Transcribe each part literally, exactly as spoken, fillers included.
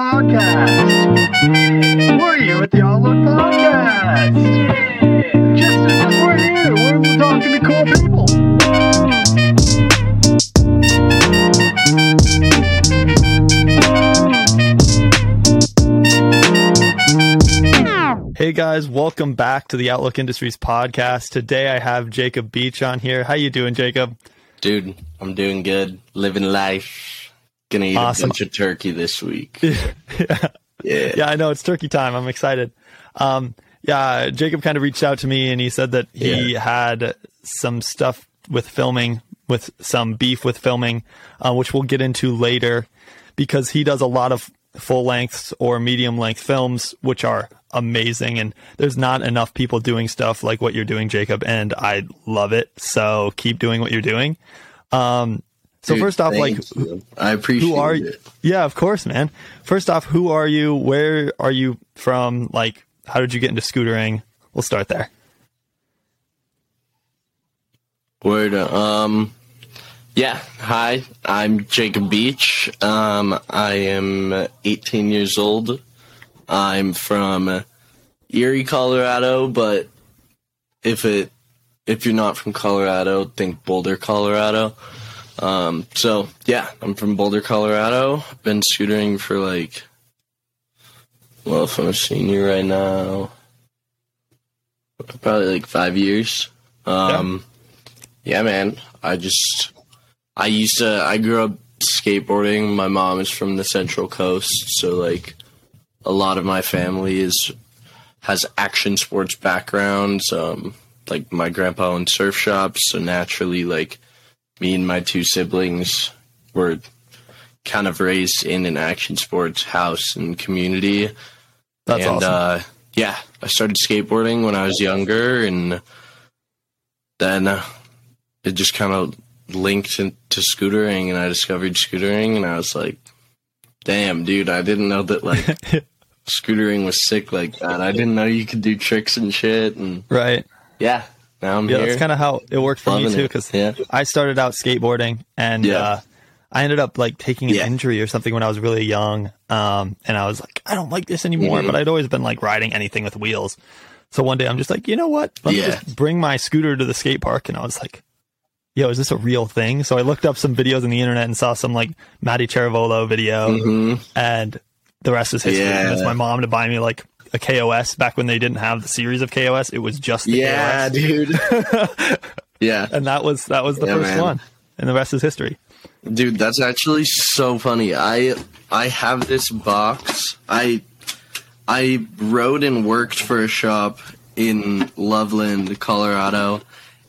Podcast. We're here with the Outlook Podcast. Just as we're here, we're talking to cool people. Hey guys, welcome back to the Outlook Industries podcast. Today I have Jacob Beach on here. How you doing, Jacob? Dude, I'm doing good. Living life. Gonna eat awesome. A bunch of turkey this week. yeah. yeah. Yeah, I know. It's turkey time. I'm excited. Um, yeah, Jacob kind of reached out to me and he said that he yeah. had some stuff with filming, with some beef with filming, uh, which we'll get into later because he does a lot of full lengths or medium length films, which are amazing, and there's not enough people doing stuff like what you're doing, Jacob, and I love it, so keep doing what you're doing. um so Dude, first off, like you. I appreciate who are it. You yeah of course man first off, who are you, where are you from, like how did you get into scootering? We'll start there. Word um yeah hi, I'm Jacob Beach. um I am eighteen years old. I'm from Erie, Colorado, but if it if you're not from Colorado, think Boulder, Colorado. Um, so, yeah, I'm from Boulder, Colorado. I've been scootering for, like, well, if I'm a senior right now, probably, like, five years. Um, yeah. yeah, man, I just, I used to, I grew up skateboarding. My mom is from the Central Coast, so, like, a lot of my family is has action sports backgrounds. Um, like my grandpa owned surf shops, so naturally, like me and my two siblings were kind of raised in an action sports house and community. That's and, awesome. Uh, yeah, I started skateboarding when I was younger, and then uh, it just kind of linked into scootering, and I discovered scootering, and I was like, damn, dude, I didn't know that, like, scootering was sick like that. I didn't know you could do tricks and shit. And right. Yeah. Now I'm yeah, here. Yeah, that's kind of how it worked for Loving me, too, because yeah. I started out skateboarding, and yeah. uh, I ended up, like, taking an yeah. injury or something when I was really young, um, and I was like, I don't like this anymore, mm-hmm. but I'd always been, like, riding anything with wheels. So one day I'm just like, you know what? Let yeah. me just bring my scooter to the skate park, and I was like, yo, is this a real thing? So I looked up some videos on the internet and saw some, like, Maddy Ceravolo video, mm-hmm. and the rest is history. Yeah. I asked my mom to buy me, like, a K O S back when they didn't have the series of K O S. It was just the yeah, K O S. Yeah, dude. yeah. And that was that was the yeah, first man. one, and the rest is history. Dude, that's actually so funny. I I have this box. I I rode and worked for a shop in Loveland, Colorado.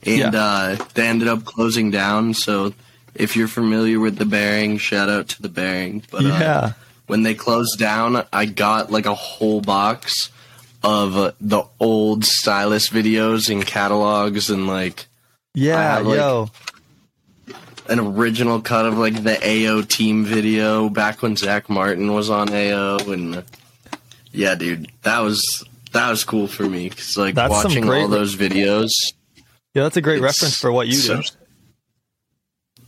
And yeah. uh, they ended up closing down, so if you're familiar with the Bearing, shout out to the Bearing. But yeah. uh, when they closed down, I got like a whole box of uh, the old stylus videos and catalogs, and like yeah, had, like, yo, an original cut of like the A O team video back when Zach Martin was on A O, and yeah, dude, that was that was cool for me because like That's watching all those videos. Yeah, that's a great it's, reference for what you do.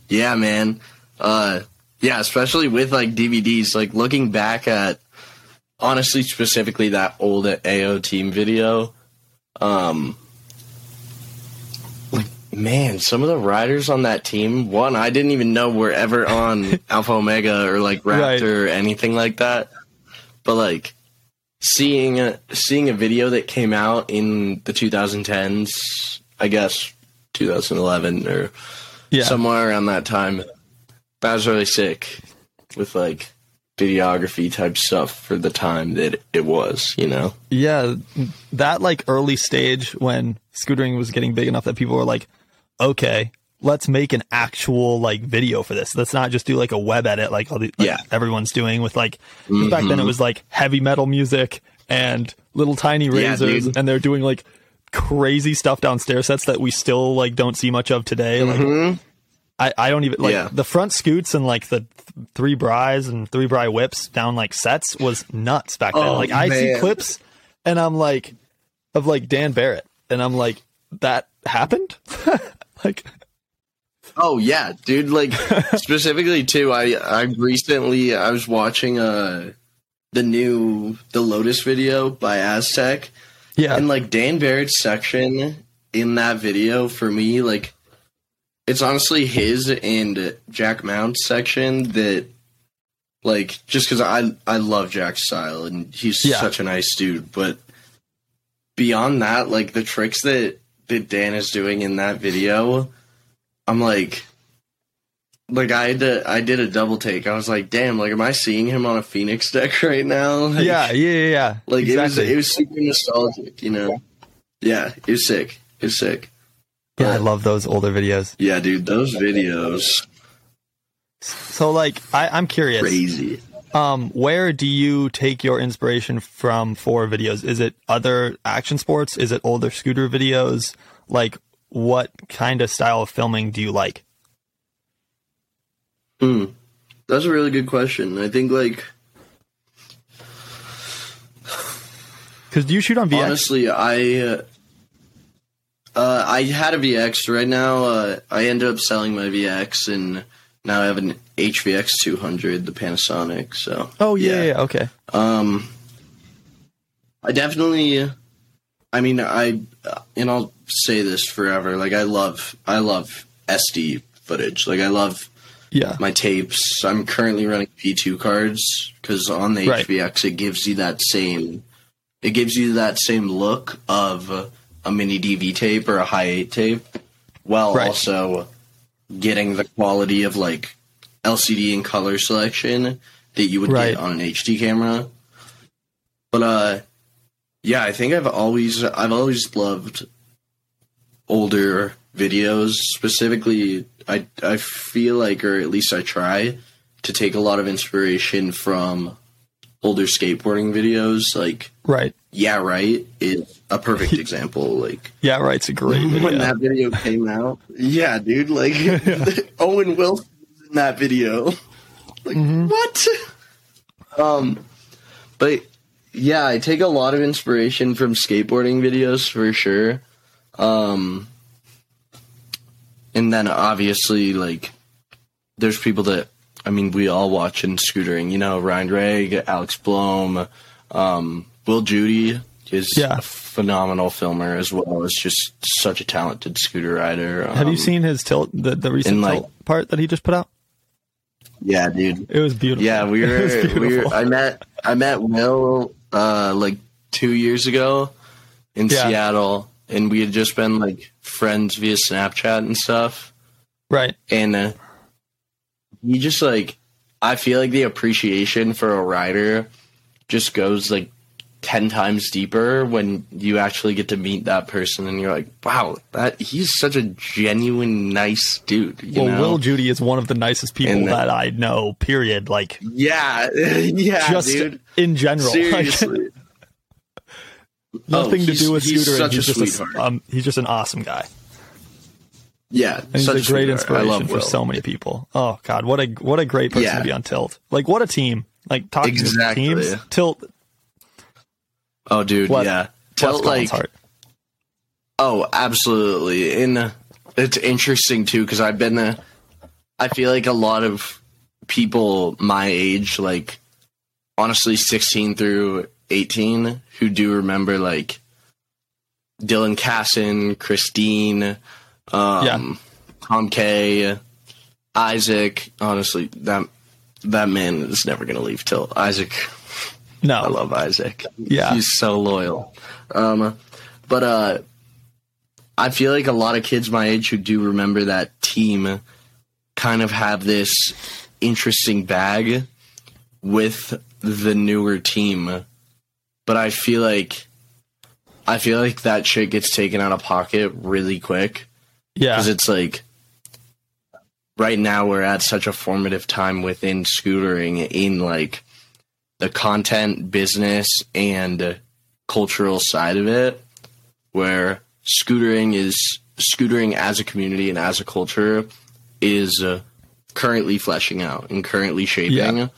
Yeah, man. Uh, yeah, especially with, like, D V Ds. Like, looking back at, honestly, specifically that old A O team video. Um, like, man, some of the riders on that team, one, I didn't even know were ever on Alpha Omega or, like, Raptor right. or anything like that. But, like, seeing a, seeing a video that came out in the twenty tens... I guess twenty eleven or yeah. somewhere around that time. That was really sick with like videography type stuff for the time that it was, you know? Yeah. That like early stage when scootering was getting big enough that people were like, okay, let's make an actual like video for this. Let's not just do like a web edit like, all the, like yeah. everyone's doing with like, mm-hmm. back then it was like heavy metal music and little tiny razors yeah, and they're doing like crazy stuff downstairs sets that we still like don't see much of today. Mm-hmm. Like I, I don't even like yeah. the front scoots and like the th- three bries and three bri whips down like sets was nuts back then. Oh, like I man. see clips and I'm like of like Dan Barrett and I'm like that happened. Like oh yeah, dude. Like specifically too. I I recently I was watching a the new the Lotus video by Aztec. Yeah. And like Dan Barrett's section in that video for me, like it's honestly his and Jack Mount's section that like just because I I love Jack's style and he's yeah. such a nice dude, but beyond that, like the tricks that, that Dan is doing in that video, I'm like like I had to, I did a double take. I was like, damn, like am I seeing him on a Phoenix deck right now? Like, yeah, yeah, yeah, yeah. Like exactly. it was it was super nostalgic, you know. Yeah, it was sick. It was sick. Yeah, I love those older videos. Yeah, dude, those videos. So, like, I, I'm curious. Crazy. Um, where do you take your inspiration from for videos? Is it other action sports? Is it older scooter videos? Like, what kind of style of filming do you like? Hmm. That's a really good question. I think, like... Because do you shoot on V X? Honestly, I... Uh... Uh, I had a V X. Right now, uh, I ended up selling my V X, and now I have an H V X two hundred, the Panasonic. So, oh yeah, yeah. yeah okay. Um, I definitely. I mean, I and I'll say this forever. Like, I love, I love S D footage. Like, I love, yeah, my tapes. I'm currently running P two cards because on the right. H V X, it gives you that same, it gives you that same look of a mini D V tape or a high eight tape, while right. also getting the quality of like L C D and color selection that you would right. get on an H D camera. But, uh, yeah, I think I've always, I've always loved older videos specifically. I, I feel like, or at least I try to take a lot of inspiration from older skateboarding videos. Like, right. Yeah, right. It's a perfect example. Like, yeah, right. It's a great video. When that video came out, yeah, dude. Like, yeah. Owen Wilson was in that video. Like, mm-hmm. what? Um, but yeah, I take a lot of inspiration from skateboarding videos for sure. Um, and then obviously, like, there's people that I mean, we all watch in scootering. You know, Ryan Reg, Alex Blom, um. Will Judy is yeah. a phenomenal filmer as well as just such a talented scooter rider. Um, Have you seen his Tilt, the, the recent like, Tilt part that he just put out? Yeah, dude. It was beautiful. Yeah, we were, we were I met I met Will uh, like two years ago in yeah. Seattle, and we had just been like friends via Snapchat and stuff. Right. And uh, he just like, I feel like the appreciation for a rider just goes like ten times deeper when you actually get to meet that person and you're like, wow, that he's such a genuine nice dude. You well know? Will Judy is one of the nicest people then, that I know, period. Like yeah yeah just dude. In general. Seriously. Like, nothing oh, to do with Scooter. He's such he's a sweetheart. A, um, he's just an awesome guy. Yeah. And he's such a great sweetheart. Inspiration I love for Will. So many people. Oh god, what a what a great person yeah. to be on Tilt. Like what a team. Like talking exactly. to teams. Tilt Oh, dude, what, yeah. Tilt, like, heart. Oh, absolutely. And uh, it's interesting, too, because I've been, uh, I feel like a lot of people my age, like, honestly, sixteen through eighteen, who do remember, like, Dylan Cassin, Christine, um, yeah. Tom K, Isaac. Honestly, that, that man is never going to leave Tilt. Isaac... No, I love Isaac. Yeah, he's so loyal. Um, but uh, I feel like a lot of kids my age who do remember that team kind of have this interesting bag with the newer team. But I feel like I feel like that shit gets taken out of pocket really quick. Yeah, because it's like right now we're at such a formative time within scootering in like. The content, business, and cultural side of it, where scootering is scootering as a community and as a culture is uh, currently fleshing out and currently shaping. Yeah.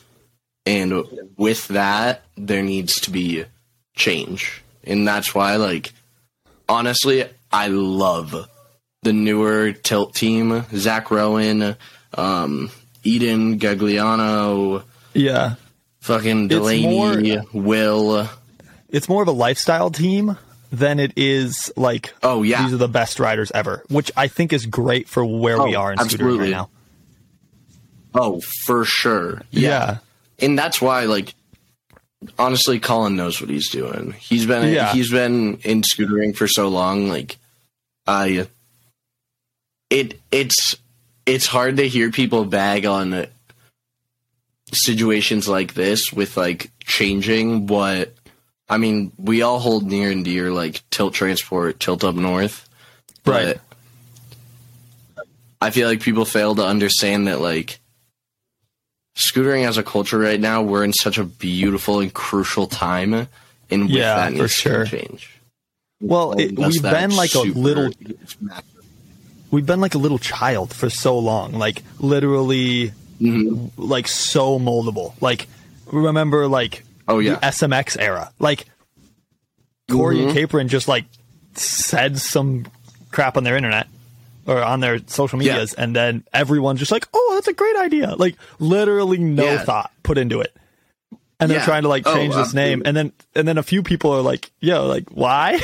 And with that, there needs to be change. And that's why, like, honestly, I love the newer Tilt team, Zach Rowan, um, Eden, Gagliano. Yeah. Fucking Delaney, it's more, Will. It's more of a lifestyle team than it is like, oh, yeah, these are the best riders ever, which I think is great for where oh, we are in scootering right now. Oh, for sure. Yeah. yeah. And that's why, like, honestly, Colin knows what he's doing. He's been yeah. he's been in scootering for so long. Like, I, it it's it's hard to hear people bag on situations like this with like changing what. I mean, we all hold near and dear like Tilt Transport, Tilt Up North, right? But I feel like people fail to understand that like scootering as a culture right now, we're in such a beautiful and crucial time, and with yeah, that needs sure. to change. Well, it, we've been like a little. We've been like a little child for so long, like literally, mm-hmm. like so moldable. Like remember, like. Oh, yeah. The S M X era. Like, Corey mm-hmm. and Capron just, like, said some crap on their internet or on their social medias, yeah. and then everyone's just like, oh, that's a great idea. Like, literally no yeah. thought put into it. And yeah. they're trying to, like, change oh, this absolutely. name. And then and then a few people are like, yo, like, why?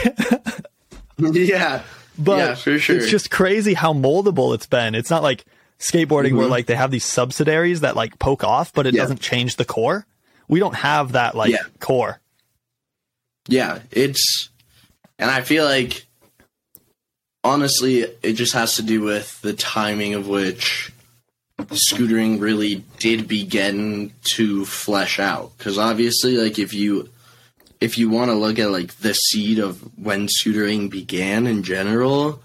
yeah. But yeah, for sure. It's just crazy how moldable it's been. It's not like skateboarding mm-hmm. where, like, they have these subsidiaries that, like, poke off, but it yeah. doesn't change the core. We don't have that, like, yeah. core. Yeah, it's... And I feel like, honestly, it just has to do with the timing of which scootering really did begin to flesh out. Because, obviously, like, if you if you want to look at, like, the seed of when scootering began in general,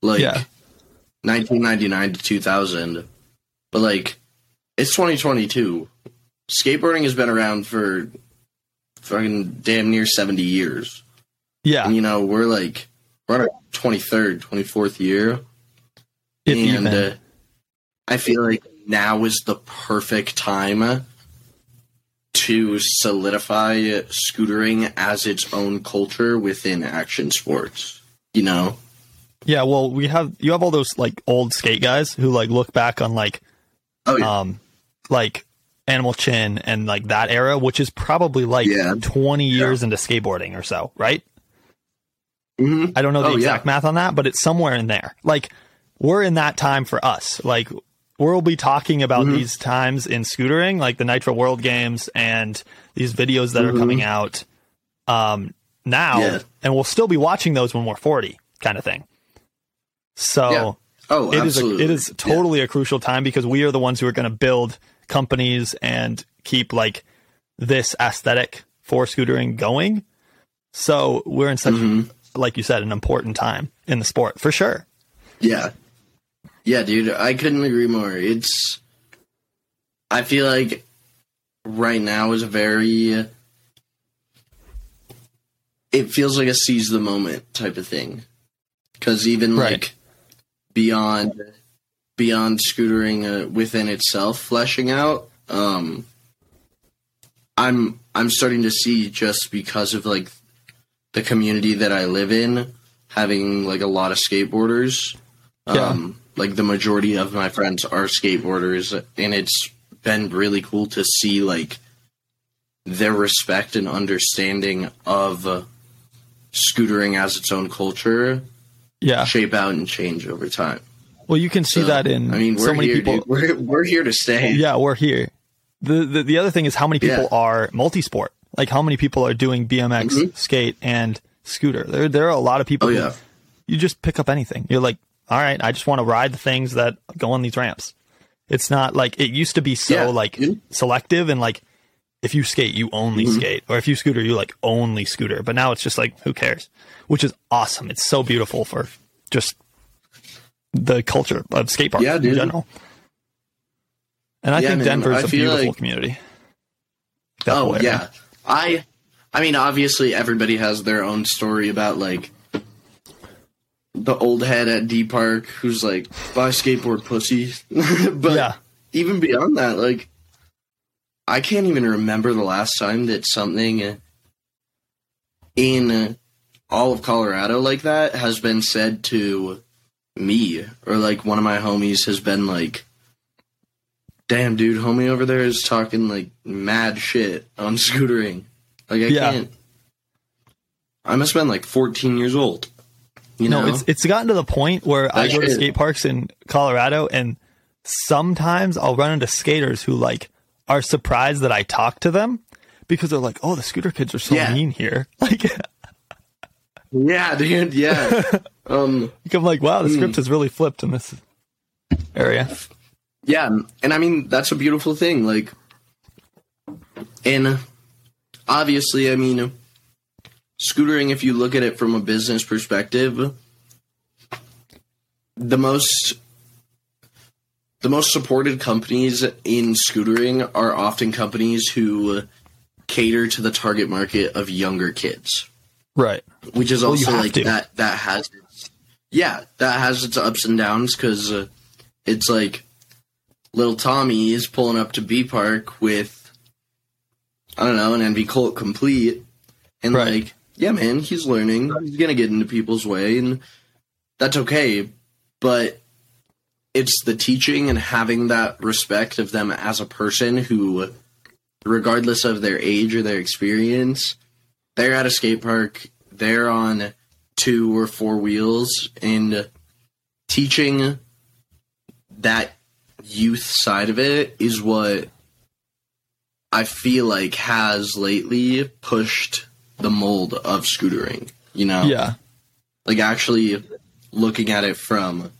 like, yeah. nineteen ninety-nine to two thousand. But, like, it's twenty twenty-two. Skateboarding has been around for fucking damn near seventy years. Yeah. And, you know, we're like, we're on our twenty-third, twenty-fourth year. If and uh, I feel like now is the perfect time to solidify scootering as its own culture within action sports, you know? Yeah, well, we have, you have all those, like, old skate guys who, like, look back on, like, oh, yeah. um, like, Animal Chin and like that era, which is probably like yeah. twenty years yeah. into skateboarding or so, right? Mm-hmm. I don't know the oh, exact yeah. math on that, but it's somewhere in there. Like we're in that time for us. Like we'll be talking about mm-hmm. these times in scootering, like the Nitro World Games and these videos that mm-hmm. are coming out um, now, yeah. and we'll still be watching those when we're forty, kind of thing. So yeah. oh, it absolutely. is a, it is totally yeah. a crucial time because we are the ones who are going to build companies and keep like this aesthetic for scootering going. So we're in such mm-hmm. like you said, an important time in the sport for sure. Yeah. Yeah, dude, I couldn't agree more. It's I feel like right now is a very it feels like a seize the moment type of thing. 'Cause even right. like beyond Beyond scootering uh, within itself, fleshing out, um, I'm I'm starting to see just because of like the community that I live in, having like a lot of skateboarders. Um, yeah. Like the majority of my friends are skateboarders, and it's been really cool to see like their respect and understanding of uh, scootering as its own culture, yeah, shape out and change over time. Well, you can see so, that in I mean, we're so many here, people. Dude. We're we're here to stay. Yeah, we're here. The the, the other thing is how many people yeah. are multi-sport. Like how many people are doing B M X, mm-hmm. skate, and scooter. There there are a lot of people. Oh, yeah. who, you just pick up anything. You're like, all right, I just want to ride the things that go on these ramps. It's not like it used to be so yeah. like mm-hmm. selective and like if you skate, you only mm-hmm. skate, or if you scooter, you like only scooter. But now it's just like who cares, which is awesome. It's so beautiful for just. The culture of skate parks yeah, dude. in general, and I yeah, think man, Denver's I a beautiful like, community. That oh way, yeah, man. I, I mean, obviously everybody has their own story about like the old head at D Park who's like buy skateboard pussy, but yeah. even beyond that, like I can't even remember the last time that something in all of Colorado like that has been said to. Me or like one of my homies has been like damn, dude, homie over there is talking, like, mad shit on scootering. Like, I yeah. can't. I must have been, like, fourteen years old. You no, know? it's it's gotten to the point where that I go shit. to skate parks in Colorado, and sometimes I'll run into skaters who, like, are surprised that I talk to them because they're like, oh, the scooter kids are so yeah. mean here. Like, yeah, dude, yeah. Um, I'm like, wow, the mm. script has really flipped in this area. Yeah, and I mean, that's a beautiful thing. Like, and obviously, I mean, scootering, if you look at it from a business perspective, the most the most supported companies in scootering are often companies who cater to the target market of younger kids. Right. Which is well, also like to. that that has its, yeah, that has its ups and downs, cuz uh, it's like little Tommy is pulling up to B Park with I don't know, an N V Colt Complete and right. like, yeah man, he's learning. He's going to get into people's way and that's okay, but it's the teaching and having that respect of them as a person who, regardless of their age or their experience, they're at a skate park, they're on two or four wheels, and teaching that youth side of it is what I feel like has lately pushed the mold of scootering, you know? Yeah. Like, actually looking at it from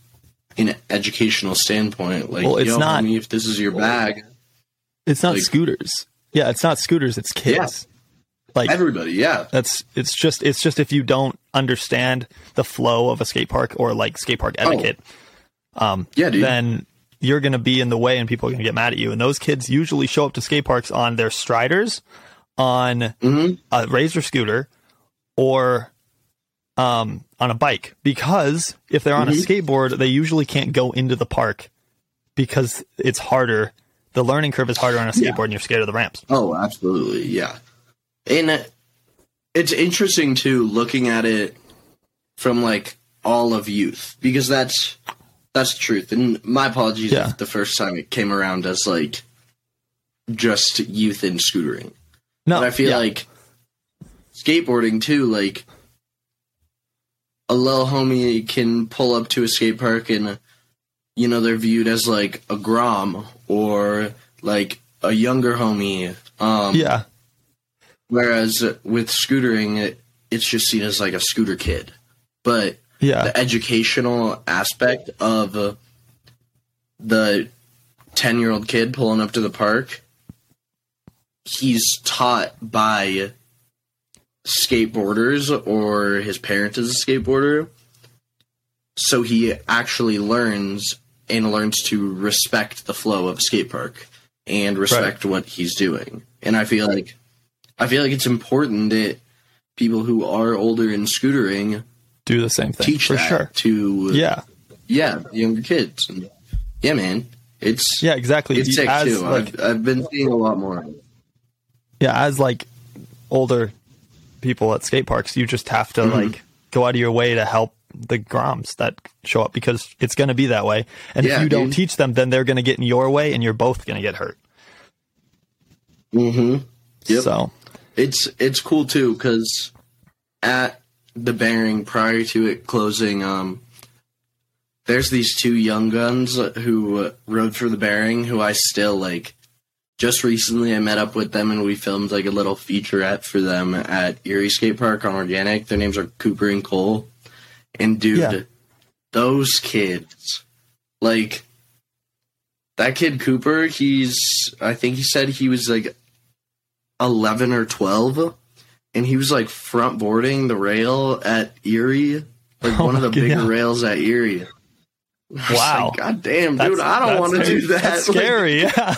an educational standpoint, like, well, it's yo, not, homie, if this is your bag. It's not like, scooters. Yeah, it's not scooters, it's kids. Yeah. Like everybody, yeah. That's it's just it's just if you don't understand the flow of a skate park or like skate park etiquette, oh. um, yeah, dude. Then you're gonna be in the way and people are gonna get mad at you. And those kids usually show up to skate parks on their Striders, on mm-hmm. a Razor scooter, or um, on a bike. Because if they're on mm-hmm. a skateboard, they usually can't go into the park because it's harder. The learning curve is harder on a skateboard, yeah. and you're scared of the ramps. Oh, absolutely, yeah. And it's interesting, too, looking at it from, like, all of youth, because that's that's the truth. And my apologies yeah. if the first time it came around as, like, just youth and scootering. No, but I feel yeah. like skateboarding, too, like, a little homie can pull up to a skate park and, you know, they're viewed as, like, a Grom or, like, a younger homie. Um, yeah. Whereas with scootering, it, it's just seen as like a scooter kid. But yeah. the educational aspect of uh, the ten-year-old kid pulling up to the park, he's taught by skateboarders or his parent is a skateboarder. So he actually learns and learns to respect the flow of a skate park and respect right. what he's doing. And I feel like I feel like it's important that people who are older in scootering do the same thing. Teach for that sure. to yeah, yeah, younger kids. And yeah, man, it's yeah, exactly. It's sick as, too. Like, I've, I've been seeing a lot more. Yeah, as like older people at skate parks, you just have to mm-hmm. like go out of your way to help the Groms that show up because it's going to be that way. And yeah, if you dude. don't teach them, then they're going to get in your way, and you're both going to get hurt. Mm-hmm. Yep. So. It's it's cool, too, because at the Bearing, prior to it closing, um, there's these two young guns who uh, rode for the Bearing who I still, like, just recently I met up with them and we filmed, like, a little featurette for them at Erie Skate Park on Organic. Their names are Cooper and Cole. And, dude, yeah. those kids, like, that kid Cooper, he's, I think he said he was, like, eleven or twelve, and he was like front boarding the rail at Erie, like oh one of the bigger yeah. rails at Erie. Wow. Like, God damn, that's, dude, I don't want to do that. That's scary. Like, yeah.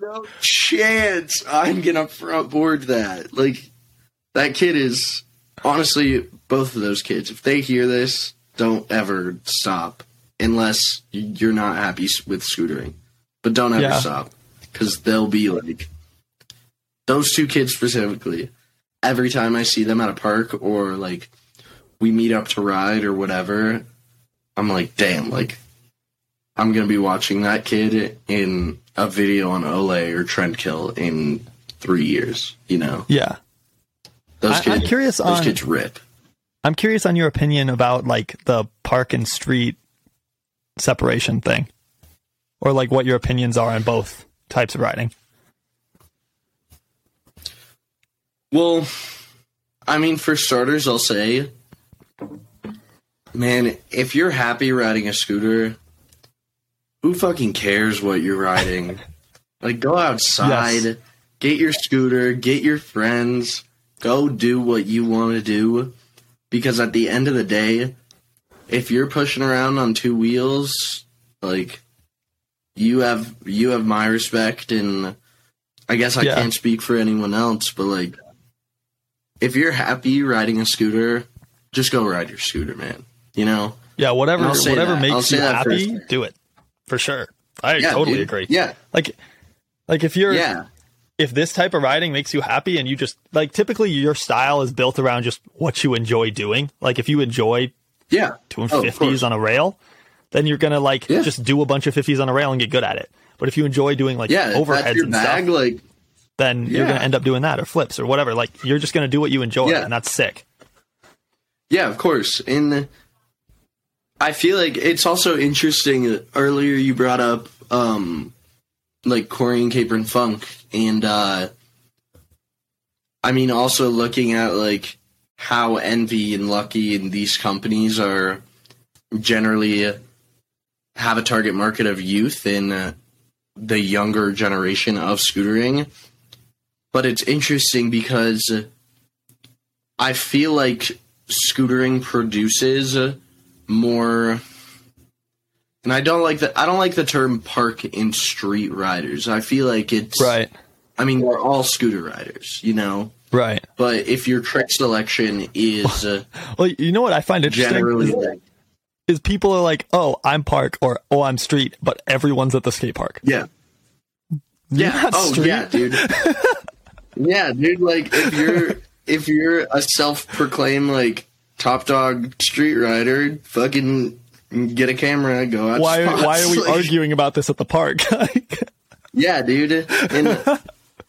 No chance I'm going to front board that. Like, that kid is honestly, both of those kids, if they hear this, don't ever stop unless you're not happy with scootering, but don't ever yeah. stop because they'll be like, those two kids specifically, every time I see them at a park or, like, we meet up to ride or whatever, I'm like, damn, like, I'm going to be watching that kid in a video on Olay or Trendkill in three years, you know? Yeah. Those kids, I'm curious those on, kids rip. I'm curious on your opinion about, like, the park and street separation thing. Or, like, what your opinions are on both types of riding. Well, I mean, for starters, I'll say, man, if you're happy riding a scooter, who fucking cares what you're riding? Like, go outside, yes. Get your scooter, get your friends, go do what you want to do. Because at the end of the day, if you're pushing around on two wheels, like, you have you have my respect, and I guess I yeah. can't speak for anyone else, but, like, if you're happy riding a scooter, just go ride your scooter, man. You know? Yeah, whatever whatever that. makes you happy, do it. For sure. I yeah, totally dude. agree. Yeah. Like, like if you're, yeah. if this type of riding makes you happy and you just, like, typically your style is built around just what you enjoy doing. Like, if you enjoy yeah. doing oh, fifties on a rail, then you're going to, like, yeah. just do a bunch of fifties on a rail and get good at it. But if you enjoy doing, like, yeah, overheads and bag, stuff, like, then yeah. you're going to end up doing that or flips or whatever. Like, you're just going to do what you enjoy yeah. and that's sick. Yeah, of course. And I feel like it's also interesting. Earlier you brought up, um, like, Corey and Capron Funk. And, uh, I mean, also looking at, like, how Envy and Lucky and these companies are generally have a target market of youth in uh, the younger generation of scootering. But it's interesting because I feel like scootering produces more, and I don't like the I don't like the term park and street riders. I feel like it's right. I mean, we're all scooter riders, you know. Right. But if your trick selection is uh, well, you know what I find interesting generally is, is people are like, "Oh, I'm park," or "Oh, I'm street," but everyone's at the skate park. Yeah. You're yeah. Oh, street? yeah, dude. yeah, dude. Like, if you're if you're a self-proclaimed, like, top dog street rider, fucking get a camera, go out. Why, why are we like, arguing about this at the park? yeah, dude. And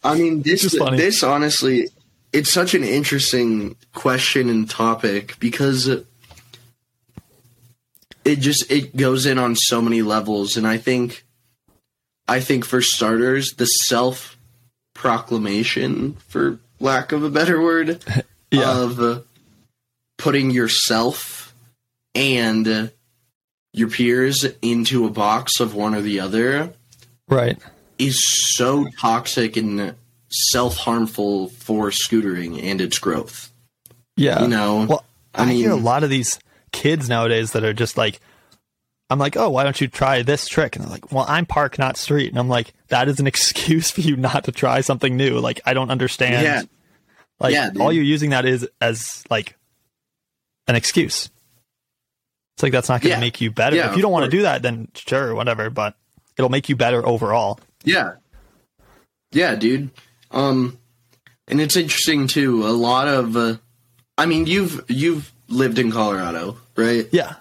I mean, this, this, this honestly, it's such an interesting question and topic because it just, it goes in on so many levels. And I think, I think for starters, the self proclamation, for lack of a better word, yeah. of, uh, putting yourself and your peers into a box of one or the other, right, is so toxic and self-harmful for scootering and its growth. Yeah. You know, well, I, I mean, hear a lot of these kids nowadays that are just like, I'm like, "Oh, why don't you try this trick?" And they're like, "Well, I'm park, not street." And I'm like, that is an excuse for you not to try something new. Like, I don't understand. Yeah. Like, yeah, all you're using that is as, like, an excuse. It's like, that's not going to yeah. make you better. Yeah, if you don't want to do that, then sure, whatever, but it'll make you better overall. Yeah. Yeah, dude. Um, and it's interesting too. A lot of, uh, I mean, you've, you've lived in Colorado, right? Yeah.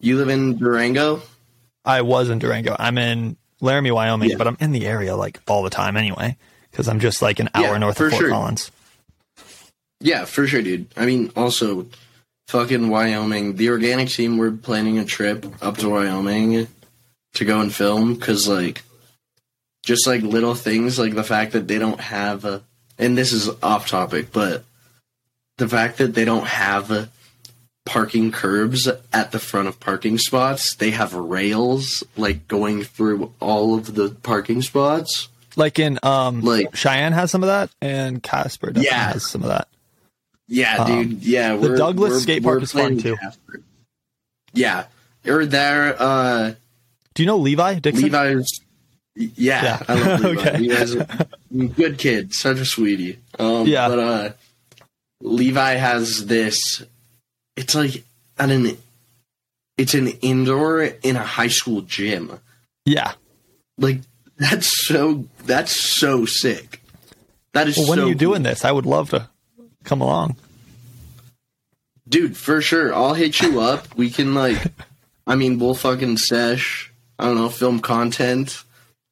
You live in Durango? I was in Durango. I'm in Laramie, Wyoming, yeah. but I'm in the area, like, all the time anyway, because I'm just, like, an hour yeah, north of Fort sure. Collins. Yeah, for sure, dude. I mean, also, fucking Wyoming. The organic team, we're planning a trip up to Wyoming to go and film because, like, just, like, little things, like the fact that they don't have a, and this is off topic, but the fact that they don't have a parking curbs at the front of parking spots. They have rails, like, going through all of the parking spots. Like in um, like, Cheyenne has some of that, and Casper definitely yeah. has some of that. Yeah, dude. Um, yeah, we're, the Douglas we're, skate park we're is fun too. Casper. Yeah, or there. Uh, Do you know Levi Dixon? Levi's. Yeah, yeah. I love Levi. okay. Levi's a good kid, such a sweetie. Um, yeah, but uh, Levi has this. It's like an. It's an indoor in a high school gym. Yeah, like that's so. That's so sick. That is. Well, when so are you cool. doing this? I would love to come along, dude, for sure. I'll hit you up. We can, like, I mean, we'll fucking sesh. I don't know, film content.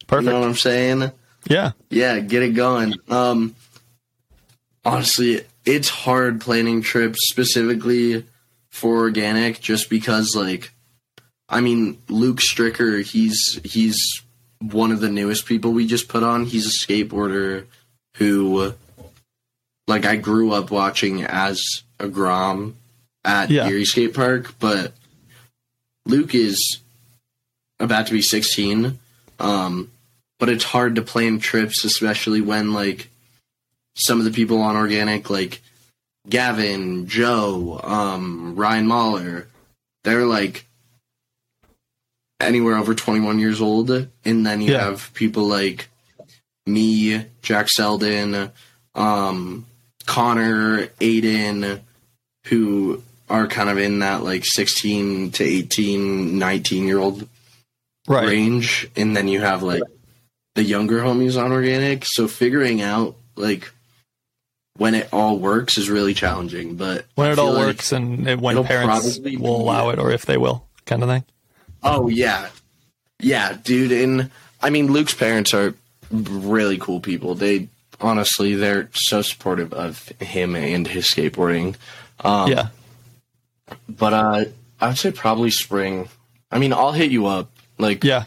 Perfect. You know what I'm saying? Yeah. Yeah, get it going. Um, honestly, it's hard planning trips specifically for organic just because, like, I mean, Luke Stricker, he's he's one of the newest people we just put on. He's a skateboarder who, like, I grew up watching as a Grom at yeah. Erie Skate Park, but Luke is about to be sixteen. Um, but it's hard to plan trips, especially when, like, some of the people on organic, like Gavin, Joe, um, Ryan Mahler, they're, like, anywhere over twenty-one years old. And then you yeah. have people like me, Jack Selden, um, Connor, Aiden, who are kind of in that, like, sixteen to eighteen, nineteen year old right. range. And then you have, like, the younger homies on organic. So figuring out, like, when it all works is really challenging, but when it all like works and it, when parents will allow it, or if they will, kind of thing. Oh yeah. Yeah, dude. And I mean, Luke's parents are really cool people. They honestly, they're so supportive of him and his skateboarding. Um, yeah. But uh, I would say probably spring. I mean, I'll hit you up, like, yeah,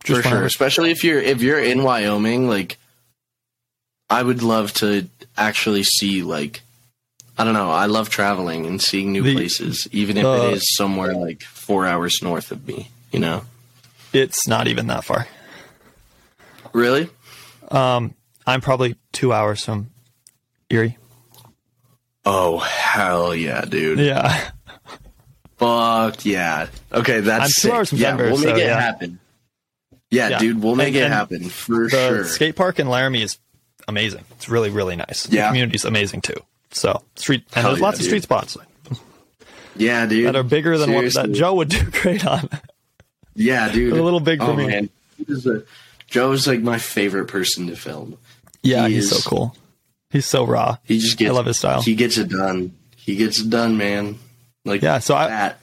for sure. Especially if you're if you're in Wyoming, like, I would love to actually see, like, I don't know. I love traveling and seeing new the, places, even if uh, it is somewhere like four hours north of me. You know, it's not even that far. Really? Um, I'm probably two hours from Erie. Oh, hell yeah, dude. Yeah. Fuck yeah. Okay, that's I'm sick. Two hours from yeah, Denver, we'll make so, it yeah. happen. Yeah, yeah, dude, we'll make and, it happen for the sure. The skate park in Laramie is amazing. It's really, really nice. Yeah. The community's amazing, too. So, street, and hell there's yeah, lots dude. Of street spots. Yeah, dude. That are bigger than Seriously. One that Joe would do great on. Yeah, dude. They're a little big for oh, me. Man. A, Joe's, like, my favorite person to film. Yeah, he he's is, so cool. He's so raw. He just gets, I love his style. He gets it done. He gets it done, man. Like, yeah, so that. I,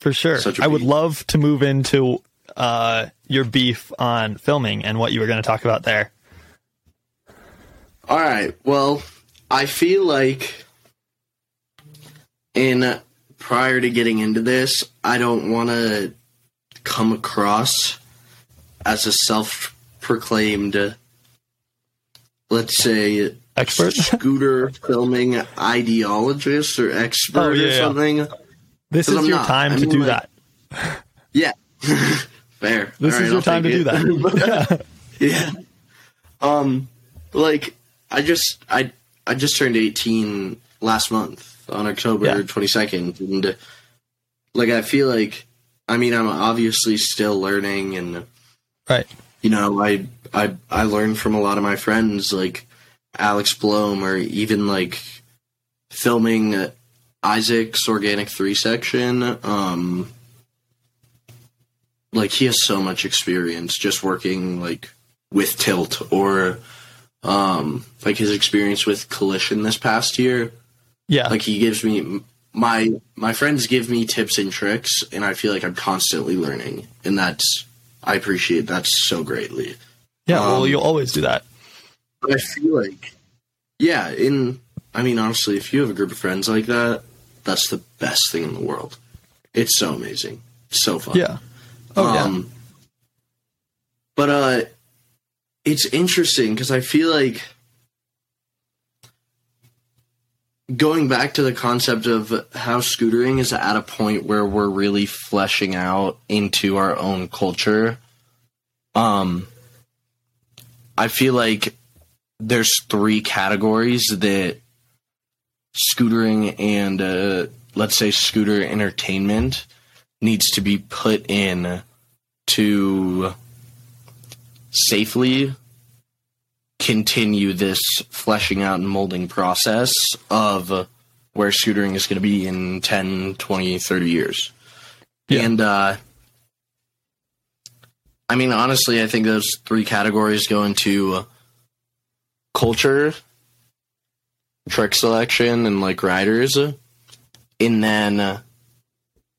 for sure. I would beef. Love to move into uh, your beef on filming and what you were going to talk about there. All right. Well, I feel like in uh, prior to getting into this, I don't want to come across as a self-proclaimed, let's say, expert scooter filming ideologist or expert oh, yeah, or something. Yeah. This is I'm your not. Time I mean, to do like, that. Yeah. Fair. This right, is your I'll time to it. Do that. yeah. yeah. Um, like I just I I just turned eighteen last month on October yeah. twenty-second, and like I feel like I mean I'm obviously still learning, and right. You know, I I I learned from a lot of my friends, like Alex Blom, or even like filming Isaac's Organic three section. Um, like he has so much experience just working like with Tilt, or um, like his experience with Collision this past year. Yeah, like he gives me my my friends give me tips and tricks, and I feel like I'm constantly learning, and that's I appreciate that so greatly. Yeah, well, um, you'll always do that. But I feel like, yeah, in, I mean, honestly, if you have a group of friends like that, that's the best thing in the world. It's so amazing. It's so fun. Yeah. Oh, um, yeah. But uh, it's interesting because I feel like going back to the concept of how scootering is at a point where we're really fleshing out into our own culture, um, I feel like there's three categories that scootering and, uh, let's say, scooter entertainment needs to be put in to safely continue this fleshing out and molding process of where scootering is going to be in ten, twenty, thirty years. Yeah. And, uh, I mean, honestly, I think those three categories go into uh, culture, trick selection, and, like, riders, and then uh,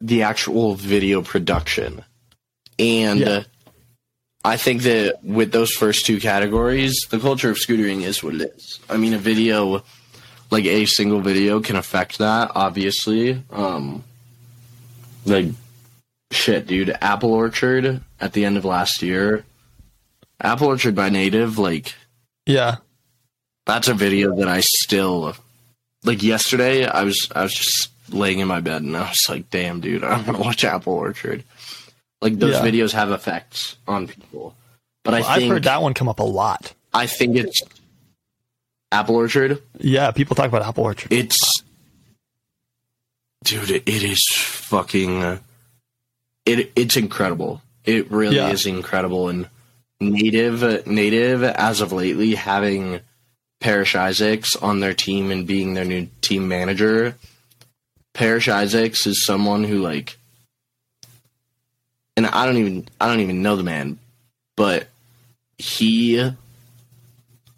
the actual video production. And yeah. uh, I think that with those first two categories, the culture of scootering is what it is. I mean, a video, like a single video can affect that, obviously. Um, like, shit, dude, Apple Orchard at the end of last year. Apple Orchard by Native, like... Yeah. That's a video that I still... Like, yesterday, I was I was just laying in my bed, and I was like, damn, dude, I'm going to watch Apple Orchard. Like, those yeah. videos have effects on people. But well, I think... I've heard that one come up a lot. I think it's... Apple Orchard? Yeah, people talk about Apple Orchard. It's... Dude, it is fucking... It It's incredible. It really yeah. is incredible, and... Native, Native, as of lately, having Parrish Isaacs on their team and being their new team manager. Parrish Isaacs is someone who, like, and I don't even, I don't even know the man, but he,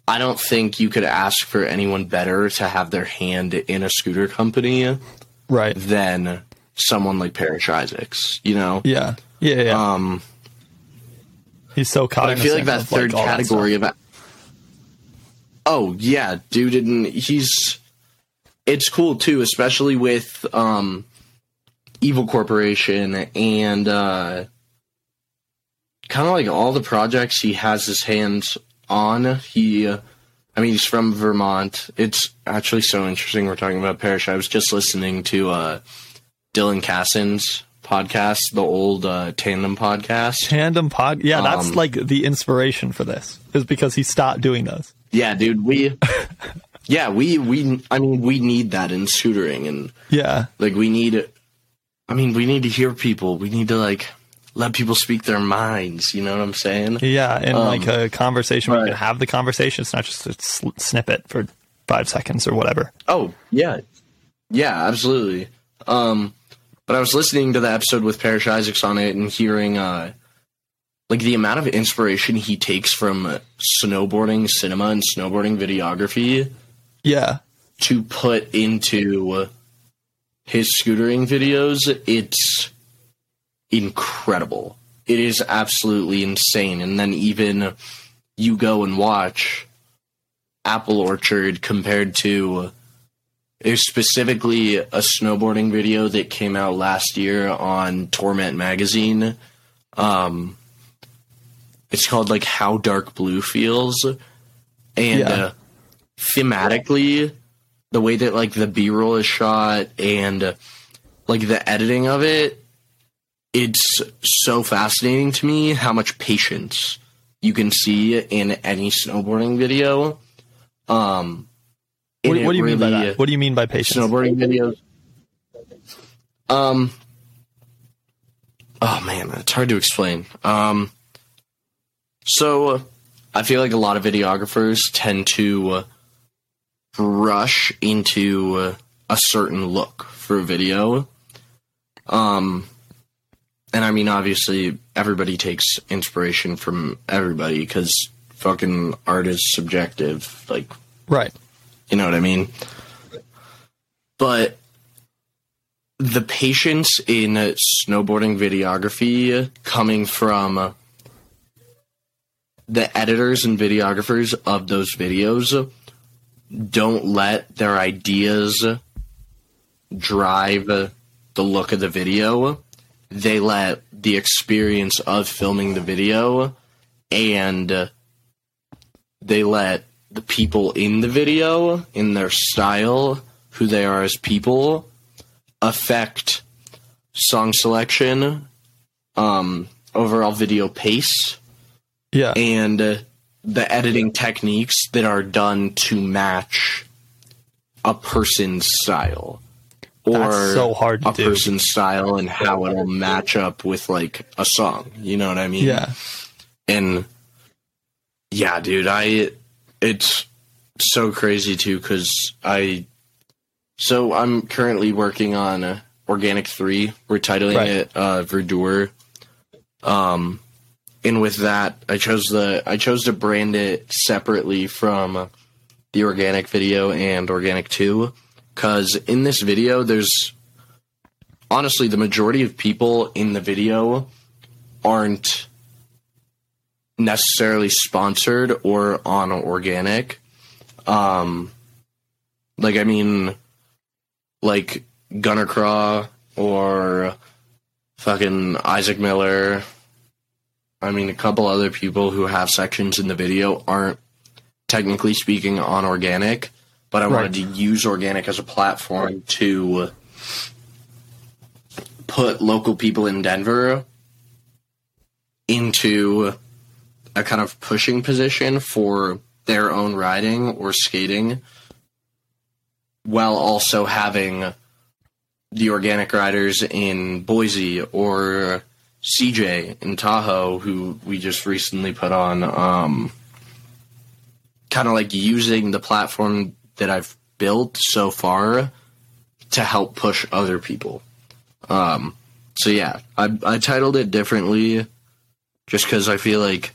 I don't think you could ask for anyone better to have their hand in a scooter company, right? Than someone like Parrish Isaacs, you know? Yeah, yeah, yeah. Um, He's so cognizant. But I feel like that of, third like, category of. Oh yeah, dude, and he's. It's cool too, especially with um, Evil Corporation and uh, kind of like all the projects he has his hands on. He, uh, I mean, he's from Vermont. It's actually so interesting. We're talking about Parrish. I was just listening to uh, Dylan Cassin's podcast, the old uh, Tandem podcast. Tandem pod, yeah, that's um, like the inspiration for this is because he stopped doing those. Yeah, dude, we, yeah, we, we, I mean, we need that in scootering, and yeah, like we need, I mean, we need to hear people. We need to like let people speak their minds. You know what I'm saying? Yeah, and um, like a conversation, but, we can have the conversation. It's not just a sl- snippet for five seconds or whatever. Oh yeah, yeah, absolutely. Um. But I was listening to the episode with Parrish Isaacs on it and hearing, uh, like, the amount of inspiration he takes from snowboarding cinema and snowboarding videography. Yeah. To put into his scootering videos. It's incredible. It is absolutely insane. And then even you go and watch Apple Orchard compared to... There's specifically a snowboarding video that came out last year on Torment magazine. Um, it's called like How Dark Blue Feels. And yeah. uh, thematically, the way that like the B-roll is shot and uh, like the editing of it, it's so fascinating to me how much patience you can see in any snowboarding video. Um, What, what do you really mean by that? What do you mean by patience? Snowboarding videos. Um. Oh man, it's hard to explain. Um. So, I feel like a lot of videographers tend to uh, rush into uh, a certain look for a video. Um, and I mean, obviously, everybody takes inspiration from everybody because fucking art is subjective. Like, right. You know what I mean? But the patience in snowboarding videography coming from the editors and videographers of those videos don't let their ideas drive the look of the video. They let the experience of filming the video and they let the people in the video, in their style, who they are as people, affect song selection, um, overall video pace, yeah, and uh, the editing techniques that are done to match a person's style. Or that's so hard to a do. Person's style and how it'll match up with, like, a song. You know what I mean? Yeah. And, yeah, dude, I... It's so crazy, too, because I... So I'm currently working on uh, Organic three. We're titling right. it uh, Verdure. Um, and with that, I chose the I chose to brand it separately from the Organic video and Organic two. Because in this video, there's... Honestly, the majority of people in the video aren't necessarily sponsored or on organic. Um, like, I mean, like Gunnar Craw or fucking Isaac Miller. I mean, a couple other people who have sections in the video aren't technically speaking on organic, but I right. wanted to use organic as a platform right. to put local people in Denver into a kind of pushing position for their own riding or skating, while also having the organic riders in Boise or C J in Tahoe, who we just recently put on, um, kind of like using the platform that I've built so far to help push other people. Um, so yeah, I, I titled it differently just cause I feel like,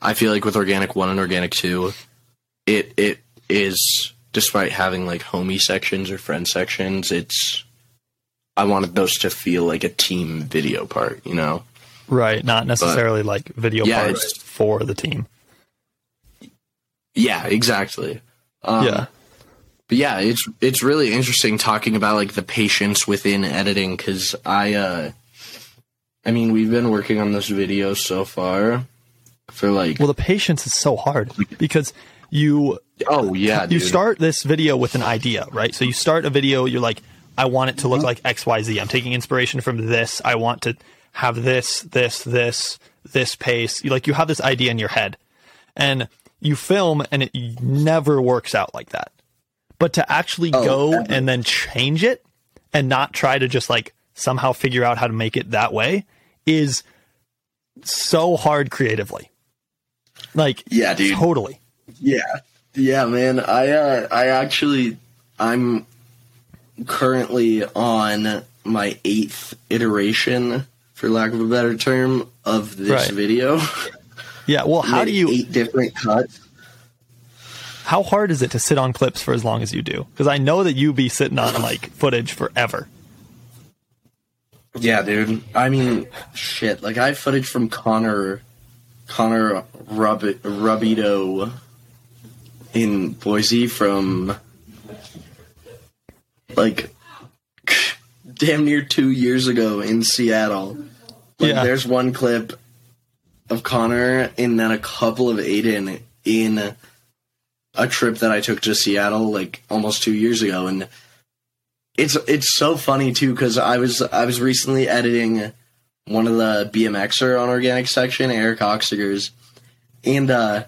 I feel like with Organic One and Organic Two, it, it is, despite having like homie sections or friend sections, it's, I wanted those to feel like a team video part, you know? Right, not necessarily but, like video yeah, parts for the team. Yeah, exactly. Um, yeah. But yeah, it's it's really interesting talking about like the patience within editing, because I, uh, I mean, we've been working on this video so far for like... Well, the patience is so hard because... You oh yeah, dude. You start this video with an idea, right? So you start a video, you're like, I want it to look like X Y Z. I'm taking inspiration from this. I want to have this, this, this, this pace. You, like, you have this idea in your head, and you film, and it never works out like that. But to actually oh, go never. and then change it, and not try to just like somehow figure out how to make it that way, is so hard creatively. Like yeah, dude, totally. Yeah. Yeah, man. I uh, I actually I'm currently on my eighth iteration, for lack of a better term, of this right. video. Yeah, well, how do you eight different cuts? How hard is it to sit on clips for as long as you do? Cuz I know that you be sitting on like footage forever. Yeah, dude. I mean, shit. Like, I have footage from Connor Connor Rub- Rubito in Boise from like damn near two years ago in Seattle. Like, yeah. There's one clip of Connor and then a couple of Aiden in a trip that I took to Seattle like almost two years ago, and it's it's so funny too because I was I was recently editing one of the B M Xer on organic section, Eric Oxiger's, and uh,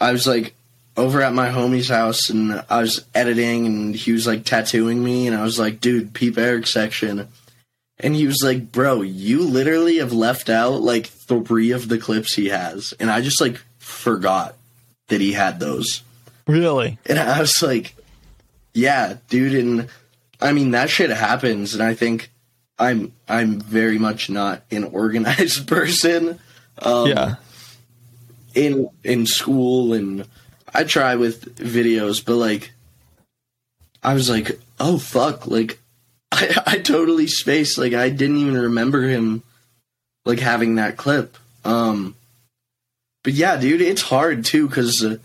I was like over at my homie's house, and I was editing, and he was like tattooing me, and I was like, dude, peep Eric's section. And he was like, bro, you literally have left out like three of the clips he has. And I just like forgot that he had those. Really? And I was like, yeah, dude. And I mean, that shit happens. And I think I'm, I'm very much not an organized person. Um, yeah. In, in school and, I try with videos, but, like, I was like, oh, fuck, like, I, I totally spaced, like, I didn't even remember him, like, having that clip, um, but yeah, dude, it's hard, too, because, uh,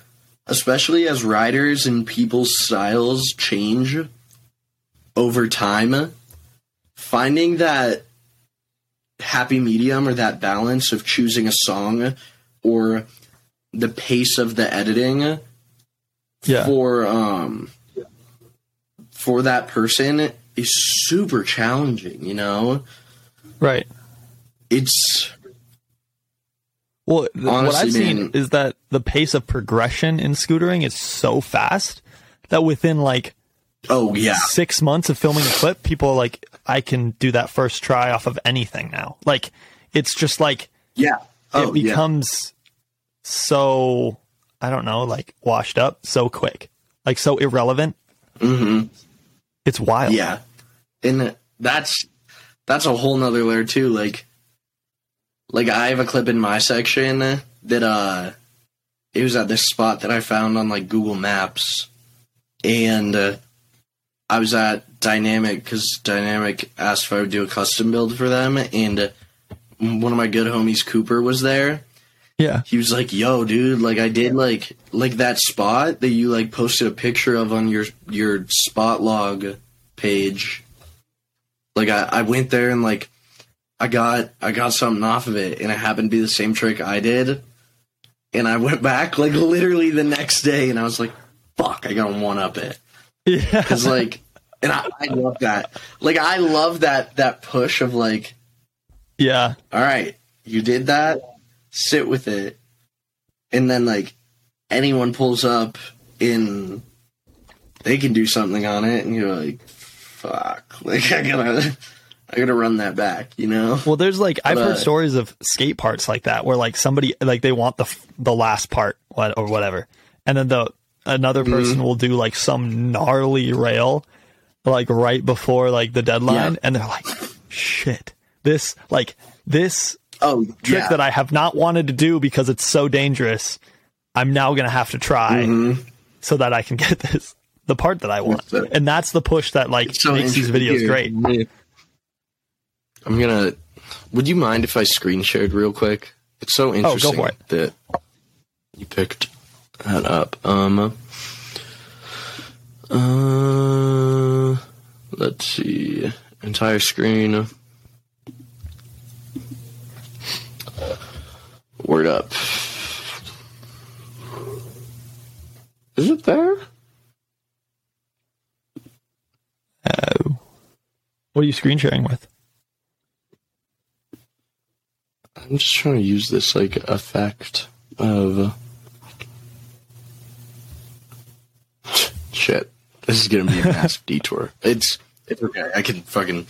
especially as riders and people's styles change over time, finding that happy medium or that balance of choosing a song or the pace of the editing yeah. for um for that person is super challenging, you know? Right. It's well th- honestly, what I've man, seen is that the pace of progression in scootering is so fast that within like oh yeah six months of filming a clip, people are like, I can do that first try off of anything now. Like, it's just like yeah oh, it becomes yeah. so, I don't know, like, washed up so quick, like, so irrelevant. Mm-hmm. It's wild. Yeah. And that's, that's a whole nother layer too. Like, like I have a clip in my section that, uh, it was at this spot that I found on like Google Maps, and uh, I was at Dynamic, cause Dynamic asked if I would do a custom build for them. And one of my good homies, Cooper, was there. Yeah. He was like, yo, dude, like I did like like that spot that you like posted a picture of on your your spot log page. Like I, I went there and like I got I got something off of it, and it happened to be the same trick I did. And I went back like literally the next day, and I was like, fuck, I gotta one up it. Yeah. Cause like and I, I love that. Like I love that that push of like, yeah. All right, you did that. Sit with it, and then like anyone pulls up and they can do something on it, and you're like, fuck, like I gotta I gotta run that back, you know? Well, there's like I've but, heard stories of skate parts like that where like somebody like they want the the last part or whatever, and then the another person mm-hmm. will do like some gnarly rail like right before like the deadline, yeah. and they're like, shit, this like this Oh, trick yeah. that I have not wanted to do because it's so dangerous. I'm now going to have to try mm-hmm. so that I can get this, the part that I want. That's and that's the push that like so makes these videos great. I'm going to, would you mind if I screen shared real quick? It's so interesting oh, go for it. that you picked that up. Um, uh, let's see. Entire screen. Word up. Is it there? Oh. What are you screen sharing with? I'm just trying to use this like effect of shit. This is gonna be a massive detour. It's it's okay. I can fucking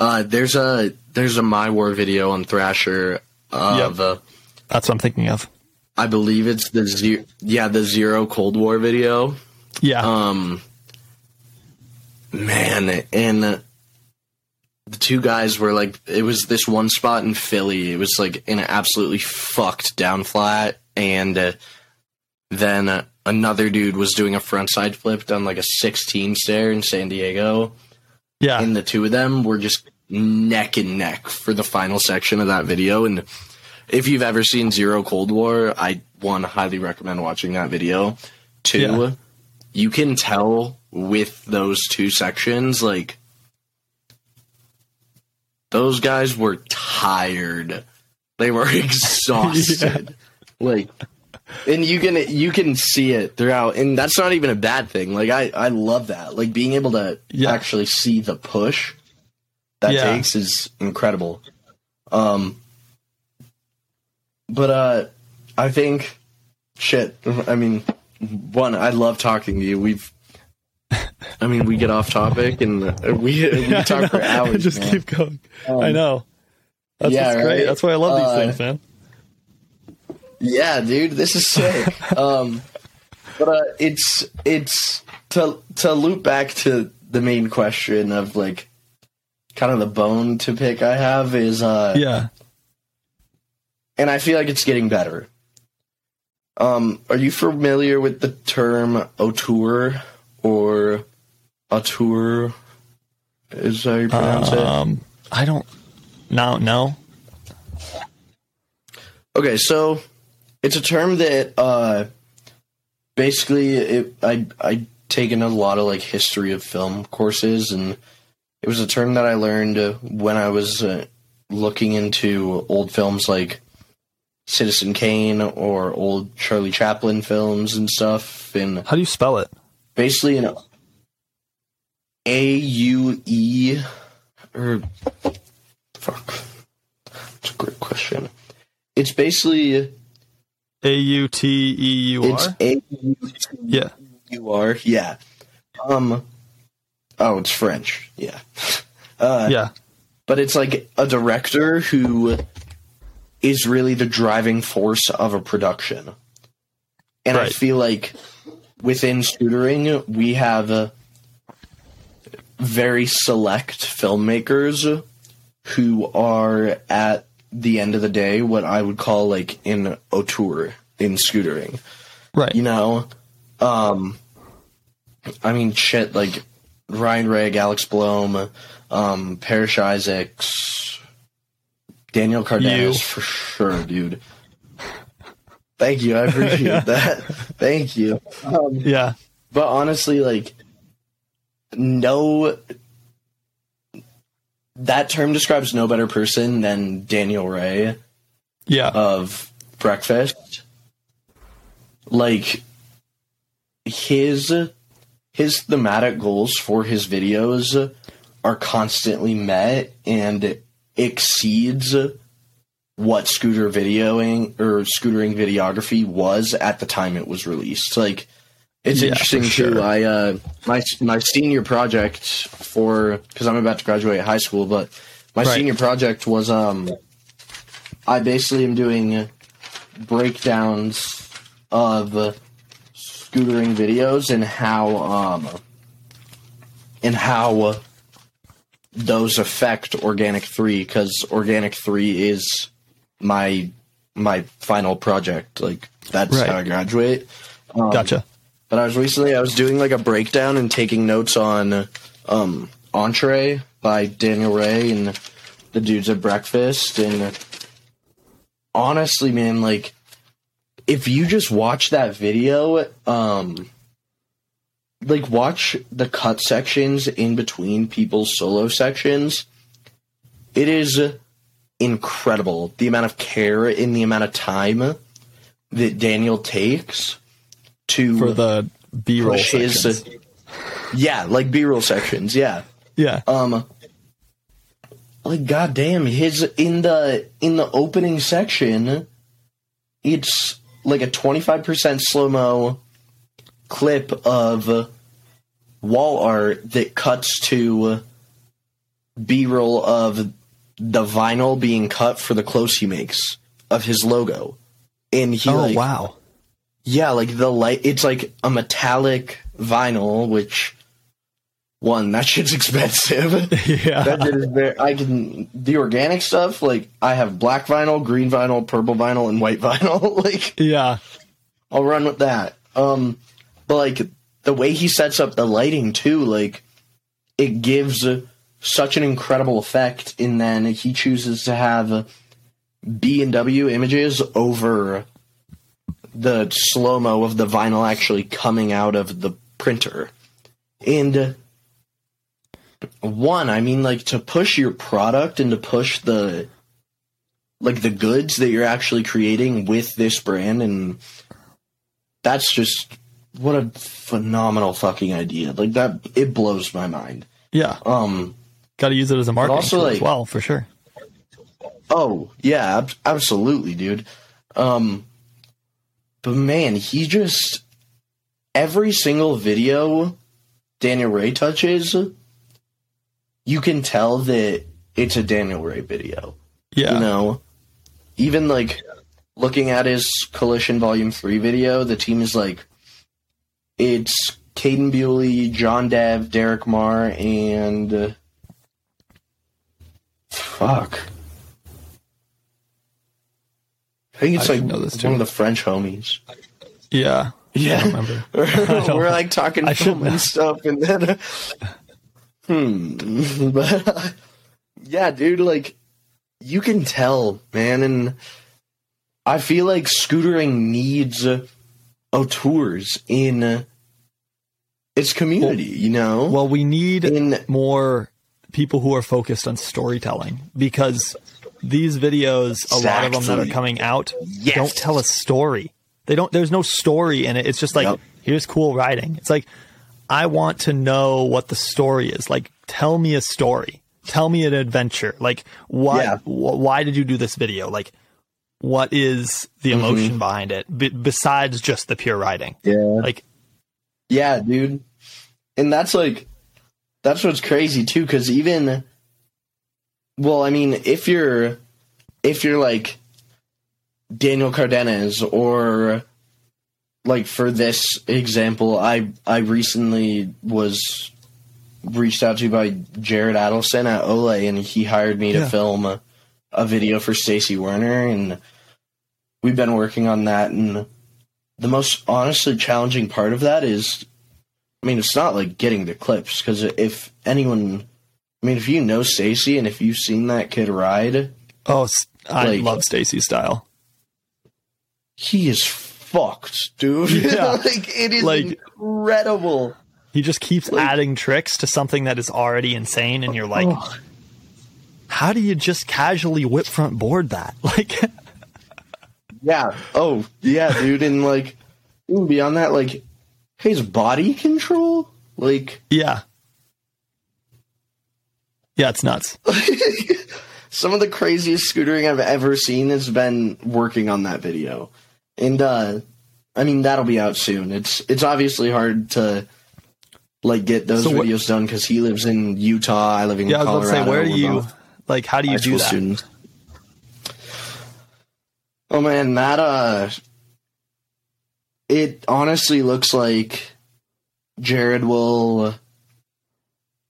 uh there's a there's a My War video on Thrasher of yep. uh That's what I'm thinking of. I believe it's the zero, yeah, the zero Cold War video. Yeah. Um. Man, and the two guys were like, it was this one spot in Philly. It was like an absolutely fucked down flat, and uh, then uh, another dude was doing a frontside flip down like a sixteen stair in San Diego. Yeah. And the two of them were just neck and neck for the final section of that video, and. If you've ever seen Zero Cold War, I, one, highly recommend watching that video. Two, yeah. you can tell with those two sections, like, those guys were tired. They were exhausted. yeah. Like, and you can, you can see it throughout, and that's not even a bad thing. Like, I, I love that. Like, being able to yeah. actually see the push that yeah. takes is incredible. Um... But uh, I think, shit, I mean, one, I love talking to you. We've, I mean, we get off topic and we, we yeah, talk for hours. Just man. keep going. Um, I know. That's yeah, right? great. That's why I love these uh, things, man. Yeah, dude, this is sick. um, but uh, it's, it's to, to loop back to the main question of like, kind of the bone to pick I have is, uh, yeah. And I feel like it's getting better. Um, are you familiar with the term auteur or auteur? Is that how you pronounce um, it? I don't no, no. Okay, so it's a term that uh, basically it, I I taken a lot of like history of film courses, and it was a term that I learned when I was uh, looking into old films like Citizen Kane or old Charlie Chaplin films and stuff. And how do you spell it? Basically, an A U E or fuck. That's a great question. It's basically A U T E U R. It's A U T E U R. Yeah. U R. Yeah. Um. Oh, it's French. Yeah. Uh, yeah. But it's like a director who is really the driving force of a production. And right. I feel like within scootering, we have uh, very select filmmakers who are at the end of the day what I would call like an auteur in scootering. Right. You know? Um, I mean, shit, like Ryan Rigg, Alex Blom, um, Parrish Isaacs, Daniel Cardenas for sure, dude. Thank you. I appreciate yeah. that. Thank you. Um, yeah. But honestly, like, no, that term describes no better person than Daniel Ray yeah. of Breakfast. Like, his his thematic goals for his videos are constantly met and exceeds what scooter videoing or scootering videography was at the time it was released. Like, it's yeah, interesting sure. too. I uh, my my senior project for because I'm about to graduate high school, but my right. senior project was um, I basically am doing breakdowns of scootering videos and how um and how those affect Organic three, because Organic three is my my final project. Like, that's right. how I graduate. Um, gotcha. But I was recently I was doing like a breakdown and taking notes on um Entree by Daniel Ray and the dudes at Breakfast, and honestly, man, like, if you just watch that video, um like watch the cut sections in between people's solo sections, it is incredible the amount of care and the amount of time that Daniel takes to for the B-roll his, sections. Yeah, like B-roll sections. Yeah, yeah. Um, like goddamn, his in the in the opening section, it's like a twenty-five percent slow-mo clip of wall art that cuts to B-roll of the vinyl being cut for the close he makes of his logo. And he, oh, like, wow. Yeah, like the light, it's like a metallic vinyl, which, one, that shit's expensive. Yeah. That shit is very, I can, the organic stuff, like, I have black vinyl, green vinyl, purple vinyl, and white vinyl. Like, yeah. I'll run with that. Um, but, like, the way he sets up the lighting, too, like, it gives such an incredible effect, and then he chooses to have B and W images over the slow-mo of the vinyl actually coming out of the printer. And one, I mean, like, to push your product and to push the, like, the goods that you're actually creating with this brand, and that's just, what a phenomenal fucking idea. Like, that, it blows my mind. Yeah. Um, gotta use it as a marketing also, tool, like, as well, for sure. Oh, yeah, ab- absolutely, dude. Um, but man, he just, every single video Daniel Ray touches, you can tell that it's a Daniel Ray video. Yeah. You know, even like looking at his Collision Volume three video, the team is like, it's Caden Bewley, John Dev, Derek Marr, and uh, fuck. I think it's I like know this one too. Of the French homies. Yeah. Yeah. I remember. We're like talking I film and stuff, and then, hmm. But uh, yeah, dude, like, you can tell, man, and I feel like scootering needs uh, auteurs in uh, its community, well, you know? Well, we need in, more people who are focused on storytelling, because these videos, exactly. a lot of them that are coming out, yes. don't tell a story. They don't. There's no story in it. It's just like, yep. here's cool riding. It's like, I want to know what the story is. Like, tell me a story. Tell me an adventure. Like, why? Yeah. Wh- why did you do this video? Like, what is the emotion mm-hmm. behind it b- besides just the pure riding? Yeah. Like, yeah, dude. And that's like, that's what's crazy too, because even. Well, I mean, if you're, if you're like Daniel Cardenas, or like for this example, I I recently was reached out to by Jared Adelson at Olay, and he hired me yeah. to film a, a video for Stacey Werner, and we've been working on that. And the most honestly challenging part of that is, I mean, it's not like getting the clips, because if anyone. I mean, if you know Stacey and if you've seen that kid ride, Oh, I like, love Stacy's style. He is fucked, dude. Yeah. Like, it is like, incredible. He just keeps like, adding tricks to something that is already insane, and you're like, oh. How do you just casually whip front board that? Like, yeah. Oh, yeah, dude. And like, ooh, beyond that, like, his body control, like, yeah, yeah, it's nuts. Some of the craziest scootering I've ever seen has been working on that video, and uh, I mean that'll be out soon. It's it's obviously hard to like get those so videos what, done because he lives in Utah. I live in yeah, Colorado. I was about to say, where do you like? How do you do that? Students. Oh man, that uh, it honestly looks like Jared will,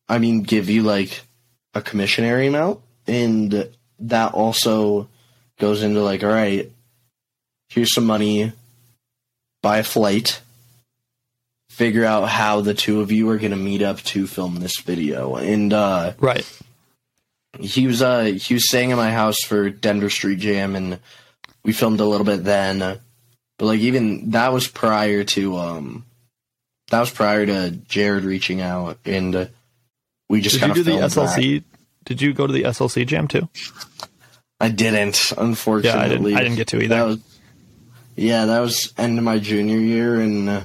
I mean, give you like a commissionary amount. And that also goes into like, all right, here's some money, buy a flight, figure out how the two of you are going to meet up to film this video. And uh, right, he was uh, he was staying in my house for Denver Street Jam, and we filmed a little bit then. But like even that was prior to um, that was prior to Jared reaching out, and uh, we just kind of filmed that. Did you do the S L C? Did you go to the S L C jam too? I didn't, unfortunately. Yeah, I didn't, I didn't get to either. That was, yeah, that was end of my junior year, and uh,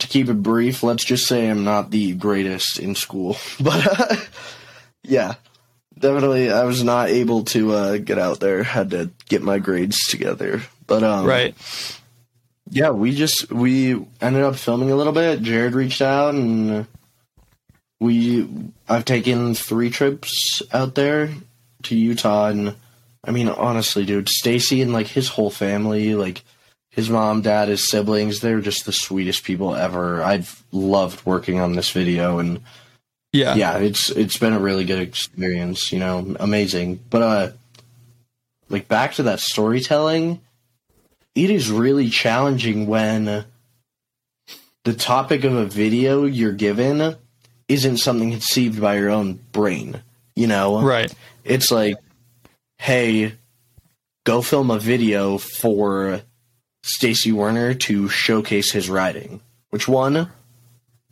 to keep it brief, let's just say I'm not the greatest in school. But uh, yeah, definitely, I was not able to uh, get out there. Had to get my grades together. But um, right, yeah, we just we ended up filming a little bit. Jared reached out and. Uh, We, I've taken three trips out there to Utah, and I mean, honestly, dude, Stacy and like his whole family, like his mom, dad, his siblings, they're just the sweetest people ever. I've loved working on this video, and yeah, yeah, it's it's been a really good experience, you know, amazing. But uh, like back to that storytelling, it is really challenging when the topic of a video you're given isn't something conceived by your own brain, you know? Right. It's like, hey, go film a video for Stacy Werner to showcase his riding. Which one?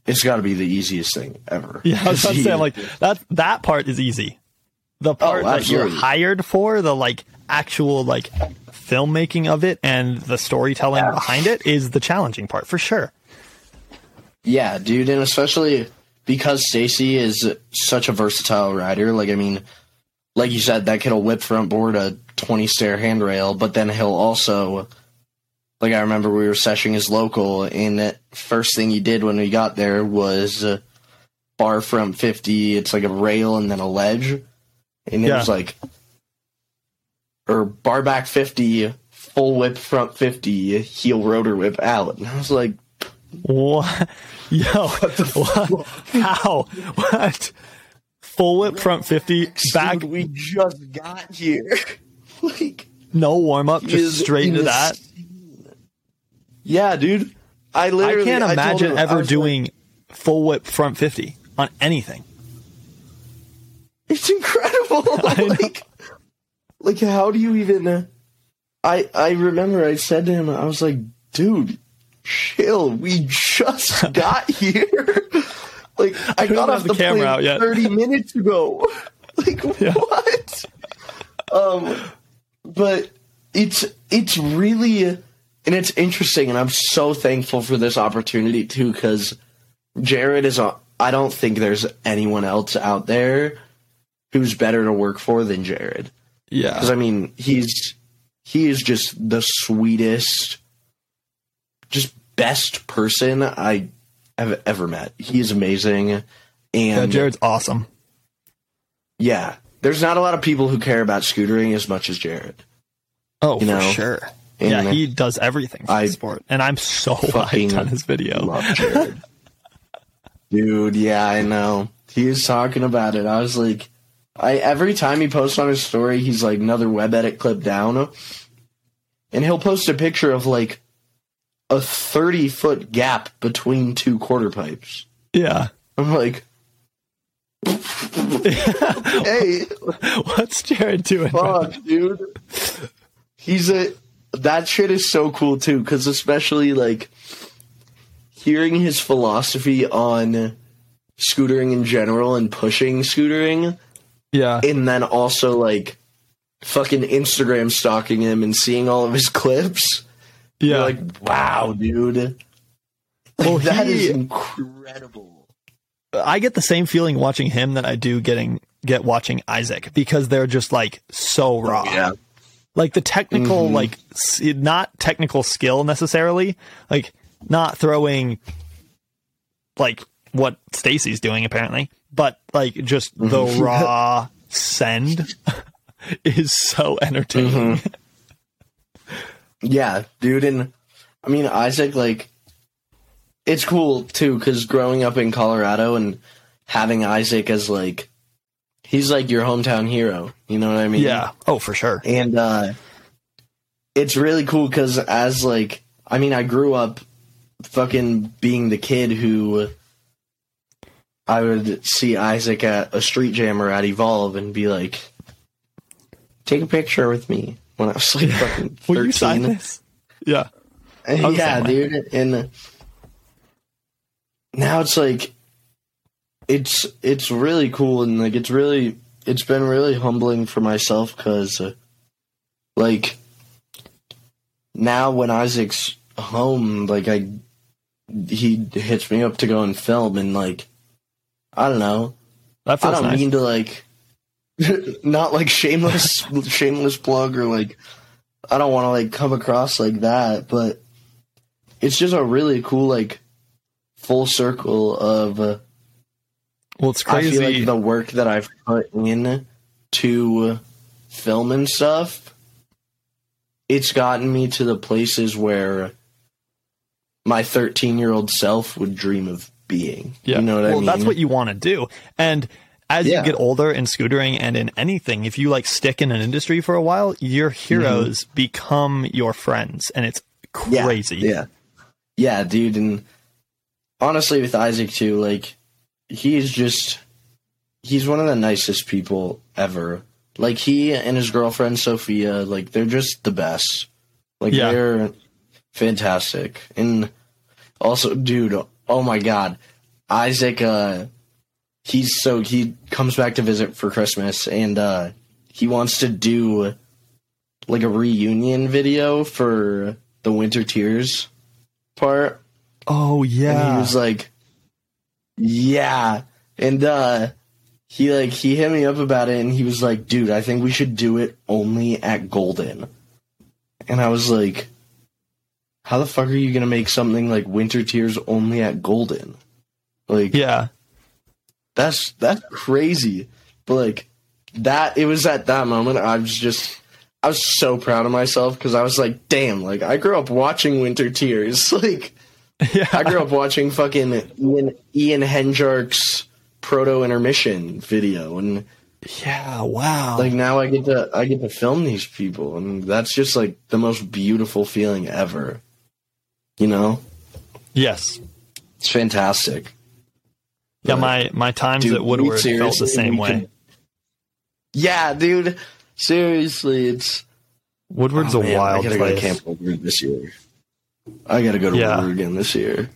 It's got to be the easiest thing ever. Yeah, I was about to say, like, that, that part is easy. The part oh, that you're hired for, the, like, actual, like, filmmaking of it and the storytelling yeah. behind it is the challenging part, for sure. Yeah, dude, and especially... because Stacy is such a versatile rider, like, I mean, like you said, that kid will whip front board a twenty stair handrail, but then he'll also, like, I remember we were seshing his local, and the first thing he did when we got there was uh, bar front fifty, it's like a rail and then a ledge, and it yeah. was like, or bar back fifty, full whip front fifty, heel rotor whip out, and I was like, what? Yo, what the what? Fuck? How? What? Full whip front fifty, back. Dude, we just got here. Like, no warm up, just straight into that. Yeah, dude. I literally I can't imagine I him, ever doing like, full whip front fifty on anything. It's incredible. like, like, how do you even? Uh, I I remember I said to him, I was like, dude. Chill, we just got here. Like, I, I got off the, the camera out yet. thirty minutes ago. Like, yeah. what? Um, but it's it's really, and it's interesting, and I'm so thankful for this opportunity, too, because Jared is, a, I don't think there's anyone else out there who's better to work for than Jared. Yeah. Because, I mean, he's he is just the sweetest, just best person I have ever met. He's amazing. And yeah, Jared's awesome. Yeah. There's not a lot of people who care about scootering as much as Jared. Oh, you know? For sure. And yeah, he does everything for I the sport. And I'm so hyped on his video. Love Jared. Dude, yeah, I know. He was talking about it. I was like, I every time he posts on his story, he's like another web edit clip down. And he'll post a picture of like a thirty-foot gap between two quarter pipes. Yeah. I'm like, Hey, what's Jared doing? Fuck, right? Dude. He's a. That shit is so cool too, because especially like hearing his philosophy on scootering in general and pushing scootering. Yeah, and then also like fucking Instagram stalking him and seeing all of his clips. Yeah, you're like, wow, dude. Well, like, that he, is incredible. I get the same feeling watching him that I do getting get watching Isaac, because they're just like so raw. Yeah. Like the technical, mm-hmm. like not technical skill necessarily, like not throwing like what Stacy's doing apparently, but like just the raw send is so entertaining. Mm-hmm. Yeah, dude. And I mean, Isaac, like it's cool too, because growing up in Colorado and having Isaac as like, he's like your hometown hero. You know what I mean? Yeah. Oh, for sure. And uh, it's really cool because as like, I mean, I grew up fucking being the kid who I would see Isaac at a street jam or at Evolve and be like, take a picture with me when I was like fucking thirteen. Will you sign this? Yeah. Yeah, dude. And now it's like, It's it's really cool, and like it's really it's been really humbling for myself because uh, like now when Isaac's home, like I he hits me up to go and film, and like I don't know, that feels I don't nice. mean to like not like shameless shameless plug or like I don't want to like come across like that, but it's just a really cool like full circle of. Uh, Well, it's crazy. I feel like the work that I've put in to film and stuff, it's gotten me to the places where my thirteen-year-old self would dream of being. Yeah. You know what well, I mean? Well, that's what you want to do. And as yeah. you get older in scootering and in anything, if you like stick in an industry for a while, your heroes mm-hmm. become your friends, and it's crazy. Yeah. yeah, yeah, dude. And honestly, with Isaac too, like. He's just, he's one of the nicest people ever. Like, he and his girlfriend, Sophia, like, they're just the best. Like, yeah. they're fantastic. And also, dude, oh my God. Isaac, uh, he's so, he comes back to visit for Christmas, and uh, he wants to do, like, a reunion video for the Winter Tears part. Oh, yeah. And he was like, yeah, and uh, he like he hit me up about it, and he was like, "Dude, I think we should do it only at Golden." And I was like, "How the fuck are you gonna make something like Winter Tears only at Golden?" Like, yeah, that's that's crazy. But like that, it was at that moment I was just I was so proud of myself because I was like, "Damn!" Like I grew up watching Winter Tears, like. Yeah. I grew up watching fucking Ian, Ian Henjark's proto intermission video, and yeah, wow! Like now I get to I get to film these people, and that's just like the most beautiful feeling ever. You know? Yes, it's fantastic. Yeah, but my my times dude, at Woodward felt the same way. Can, yeah, dude. Seriously, it's Woodward's oh, a man, wild I gotta place. Go to Camp Woodward this year. I gotta go to yeah. Woodward again this year.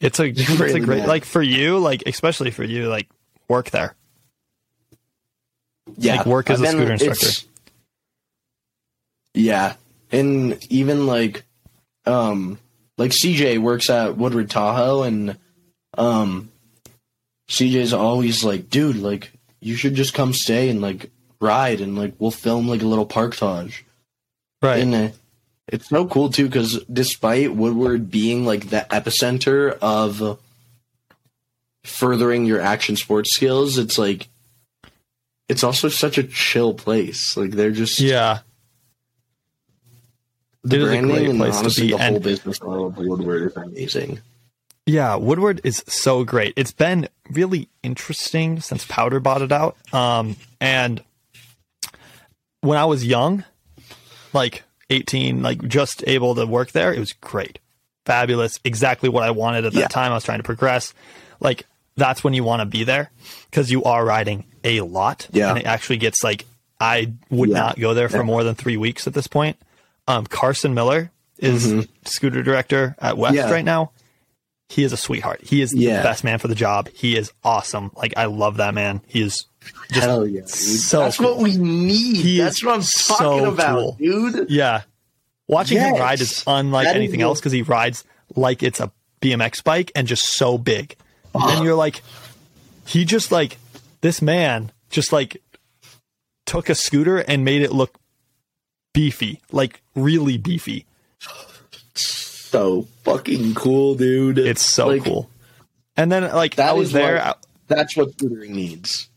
It's a, it's really a great, bad. Like for you, like especially for you, like work there. Yeah, like work as I've a been, scooter instructor. Yeah, and even like, um, like C J works at Woodward Tahoe, and um, C J's always like, dude, like you should just come stay and like ride, and like we'll film like a little parktage, right? And, uh, it's so cool, too, because despite Woodward being, like, the epicenter of furthering your action sports skills, it's, like, it's also such a chill place. Like, they're just... Yeah. The it branding is a great place and, honestly, to be. The and whole business model of Woodward is amazing. Yeah, Woodward is so great. It's been really interesting since Powder bought it out. Um, and when I was young, like... eighteen, like just able to work there. It was great. Fabulous. Exactly what I wanted at that yeah. time. I was trying to progress. Like that's when you want to be there because you are riding a lot. Yeah. And it actually gets like, I would yeah. not go there for yeah. more than three weeks at this point. Um, Carson Miller is mm-hmm. scooter director at West yeah. right now. He is a sweetheart. He is yeah. the best man for the job. He is awesome. Like, I love that man. He is just Hell yeah, so That's cool. what we need. He That's what I'm talking so about, cool. dude. Yeah. Watching yes. him ride is unlike that anything is- else because he rides like it's a B M X bike and just so big. Uh-huh. And you're like, he just like, this man just like took a scooter and made it look beefy, like really beefy. So fucking cool, dude. It's so like, cool. And then like I was there. What, I, that's what scootering needs.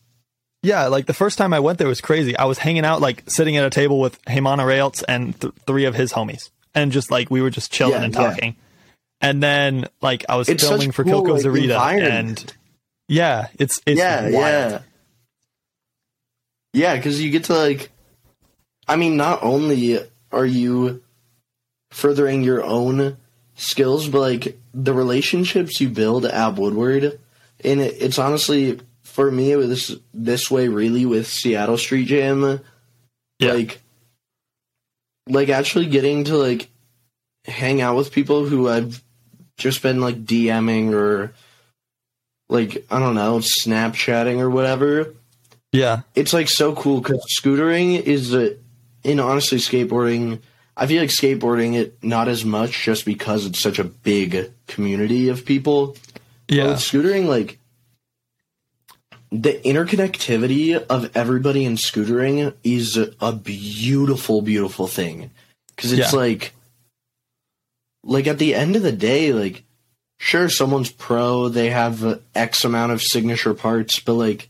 Yeah. Like the first time I went there was crazy. I was hanging out, like sitting at a table with Haimana Rails and th- three of his homies. And just like, we were just chilling yeah, and talking. Yeah. And then, like, I was it's filming for cool, Kilko like, Zarita, and yeah, it's it's yeah, wild. yeah, yeah, because you get to like, I mean, not only are you furthering your own skills, but like the relationships you build at Woodward, and it, it's honestly for me it was this way really with Seattle Street Jam, yeah. like, like actually getting to like hang out with people who I've just been like DMing or like, I don't know, Snapchatting or whatever. Yeah. It's like so cool because scootering is, a, and honestly skateboarding, I feel like skateboarding it not as much just because it's such a big community of people. Yeah. But with scootering, like the interconnectivity of everybody in scootering is a beautiful, beautiful thing. Cause it's yeah. like, Like, at the end of the day, like, sure, someone's pro, they have X amount of signature parts, but, like,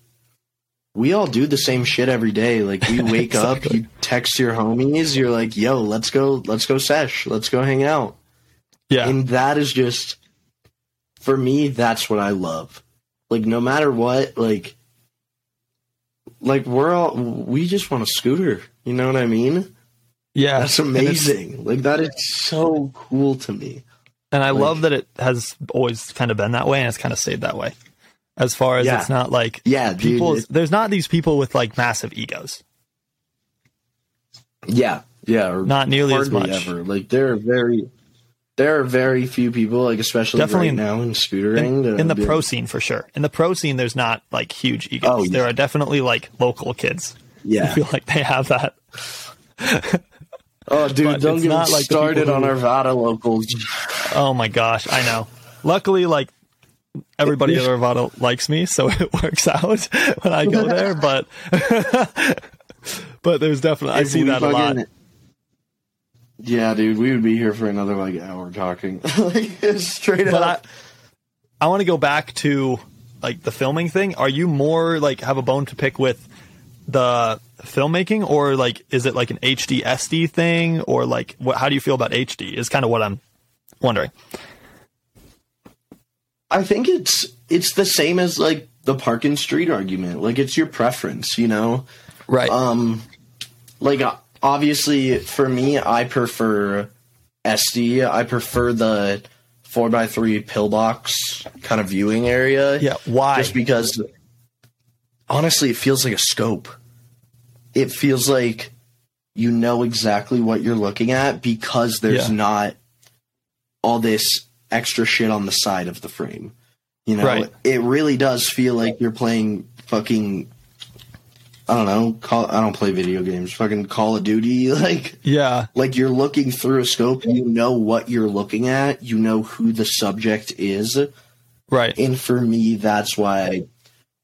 we all do the same shit every day. Like, we wake exactly. up, you text your homies, you're like, yo, let's go, let's go sesh, let's go hang out. Yeah. And that is just, for me, that's what I love. Like, no matter what, like, like, we're all, we just want a scooter, you know what I mean? Yeah, that's amazing. Like that is so cool to me, and I like, love that it has always kind of been that way, and it's kind of stayed that way. As far as yeah. it's not like yeah, people. There's not these people with like massive egos. Yeah, yeah, or not nearly as much. Ever. Like there are very, there are very few people, like especially definitely right now in scootering, in, in the pro scene for sure. In the pro scene, there's not like huge egos. Oh, yeah. There are definitely like local kids. Yeah, I feel like they have that. Oh, dude, but don't get me started on our Arvada locals. Oh, my gosh. I know. Luckily, like, everybody at Arvada likes me, so it works out when I go there. But but there's definitely... If I see that fucking, a lot. Yeah, dude, we would be here for another, like, hour talking. like, straight but up. I, I want to go back to, like, the filming thing. Are you more, like, have a bone to pick with the... filmmaking, or like is it like an H D S D thing, or like what, how do you feel about H D is kind of what I'm wondering. I think it's it's the same as like the park and street argument, like it's your preference, you know, right? Um like obviously for me I prefer S D. I prefer the four by three pillbox kind of viewing area. Yeah, why? Just because honestly it feels like a scope. It feels like you know exactly what you're looking at because there's yeah. not all this extra shit on the side of the frame. You know, right. It really does feel like you're playing fucking, I don't know, call, I don't play video games, fucking Call of Duty. Like, yeah, like you're looking through a scope, you know what you're looking at, you know who the subject is. Right. And for me, that's why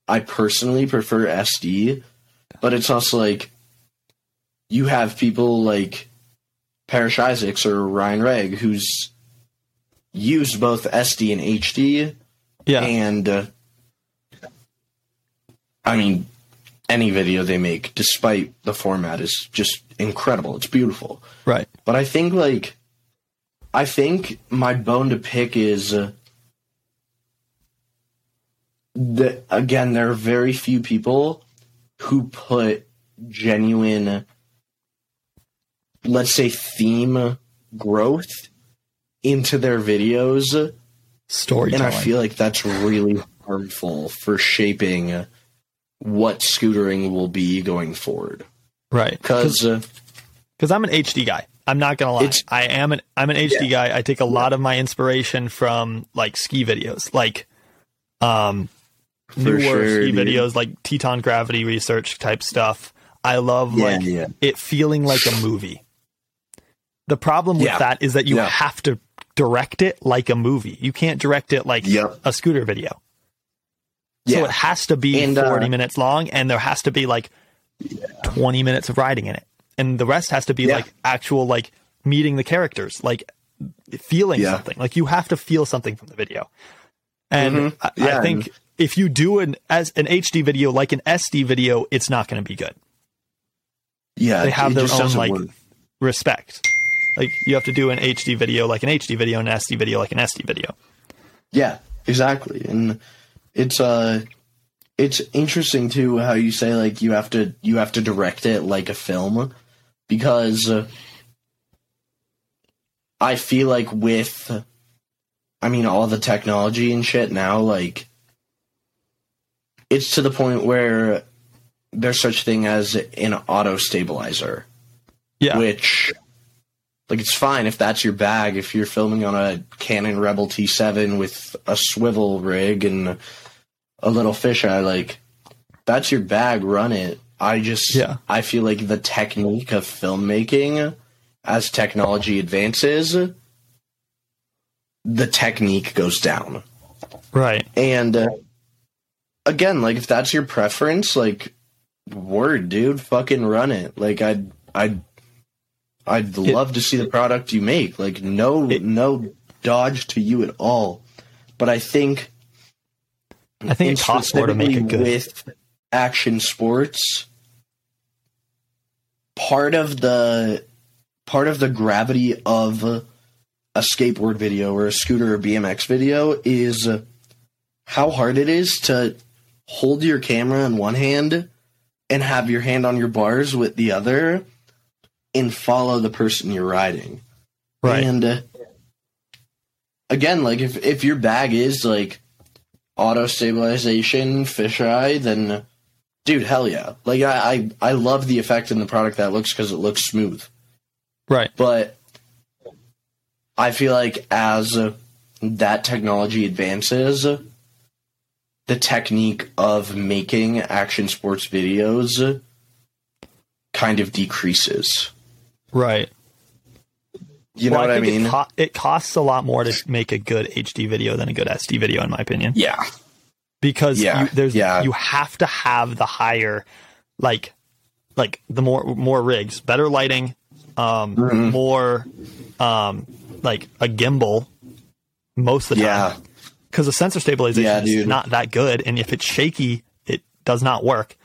I personally prefer S D. But it's also, like, you have people like Parrish Isaacs or Ryan Reg who's used both S D and H D. Yeah. And, uh, I mean, any video they make, despite the format, is just incredible. It's beautiful. Right. But I think, like, I think my bone to pick is... Uh, the, again, there are very few people... who put genuine, let's say, theme growth into their videos. Storytelling. And I feel like that's really harmful for shaping what scootering will be going forward. Right. Because uh, I'm an H D guy. I'm not going to lie. I am an, I'm an H D yeah. guy. I take a yeah. lot of my inspiration from like ski videos, like um, newer sure, ski dude. videos, like Teton gravity research type stuff. I love yeah, like yeah. it feeling like a movie. The problem with yeah. that is that you yeah. have to direct it like a movie. You can't direct it like yep. a scooter video. Yeah. So it has to be and, forty uh, minutes long, and there has to be like yeah. twenty minutes of riding in it. And the rest has to be yeah. like actual, like meeting the characters, like feeling yeah. something. Like you have to feel something from the video. And mm-hmm. I, yeah. I think if you do an as an H D video, like an S D video, it's not going to be good. Yeah. They have their own like work. respect. Like you have to do an H D video, like an H D video, an S D video, like an S D video. Yeah, exactly. And it's, uh, it's interesting too, how you say like, you have to, you have to direct it like a film. Because I feel like with, I mean, all the technology and shit now, like, it's to the point where there's such thing as an auto stabilizer. Yeah. Which, like, it's fine if that's your bag, if you're filming on a Canon Rebel T seven with a swivel rig and a little fisheye, like, that's your bag, run it. I just, yeah. I feel like the technique of filmmaking, as technology advances, the technique goes down. Right. And uh, again, like if that's your preference, like word, dude, fucking run it. Like I'd, I'd, I'd love it, to see the product you make. Like no, it, no dodge to you at all. But I think, I think it's costs more to make it good. With action sports, part of the part of the gravity of a skateboard video or a scooter or B M X video is how hard it is to hold your camera in one hand and have your hand on your bars with the other and follow the person you're riding. Right. And uh, again, like if, if your bag is like auto stabilization, fisheye, then dude, hell yeah. Like I, I, I love the effect in the product that looks because it looks smooth. Right. But I feel like as uh, that technology advances, the technique of making action sports videos kind of decreases. Right. You know well, what I, I mean? It, co- it costs a lot more to make a good H D video than a good S D video, in my opinion. Yeah. Because yeah. You, there's, yeah. you have to have the higher, like, like the more, more rigs, better lighting, um, mm-hmm. more, um, like a gimbal most of the yeah. time. Because the sensor stabilization yeah, is not that good. And if it's shaky, it does not work.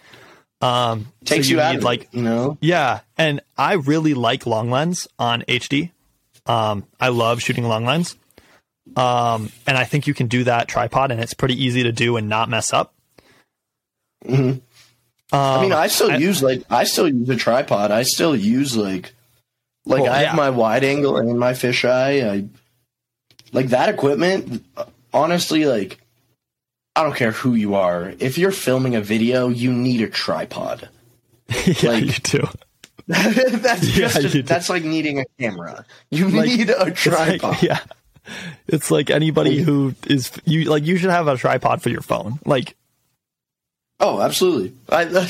Um, takes so you, you out, like, you know? Yeah. And I really like long lens on H D. Um, I love shooting long lens. Um, and I think you can do that tripod and it's pretty easy to do and not mess up. Mm-hmm. Um, I mean, I still I, use like, I still use a tripod. I still use like, like well, I yeah. have my wide angle and my fisheye. I like that equipment. Honestly, like, I don't care who you are. If you're filming a video, you need a tripod. yeah, like, you do. that's just yeah, a, that's like needing a camera. You like, need a tripod. Like, yeah, it's like anybody who is you like you should have a tripod for your phone. Like, oh, absolutely. I uh,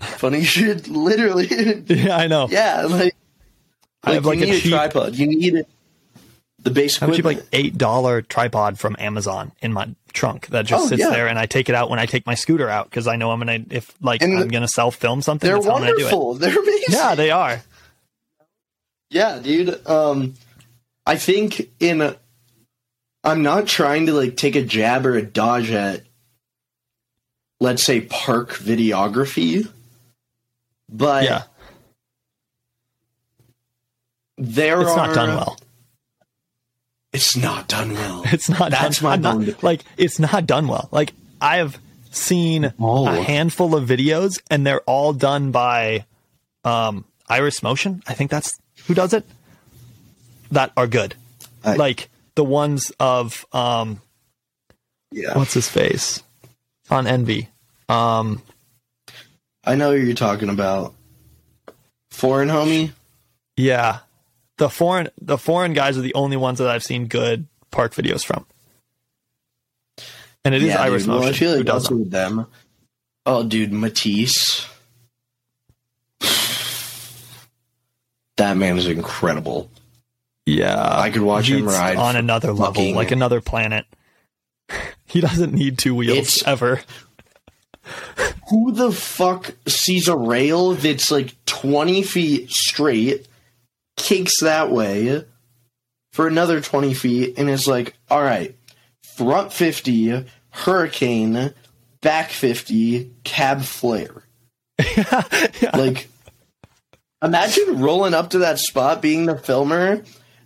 funny shit. Literally. yeah, I know. Yeah, like, like I have you like need a, cheap, a tripod. You need it. The basic. I have a cheap, like eight dollar tripod from Amazon in my trunk that just oh, sits yeah. there, and I take it out when I take my scooter out because I know I'm gonna if like and I'm gonna self film something. They're that's wonderful. How I'm gonna do it. They're amazing. Yeah, they are. Yeah, dude. Um, I think in. A, I'm not trying to like take a jab or a dodge at, let's say, park videography, but yeah. there it's are, not done well. It's not done well. It's not. That's done, my not, like. It's not done well. Like I have seen oh. a handful of videos, and they're all done by um, Iris Motion. I think that's who does it. That are good, I, like the ones of um, yeah. What's his face on Envy? Um, I know who you're talking about. Foreign homie? Yeah. The foreign the foreign guys are the only ones that I've seen good park videos from. And it yeah, is Irish dude, Motion. Well, I feel like who does them. With them. Oh, dude, Matisse. That man is incredible. Yeah. I could watch him ride. On another level, fucking... like another planet. He doesn't need two wheels it's... ever. Who the fuck sees a rail that's like twenty feet straight, kicks that way for another twenty feet, and is like, all right, front fifty, hurricane, back fifty, cab flare. yeah, yeah. Like, imagine rolling up to that spot, being the filmer,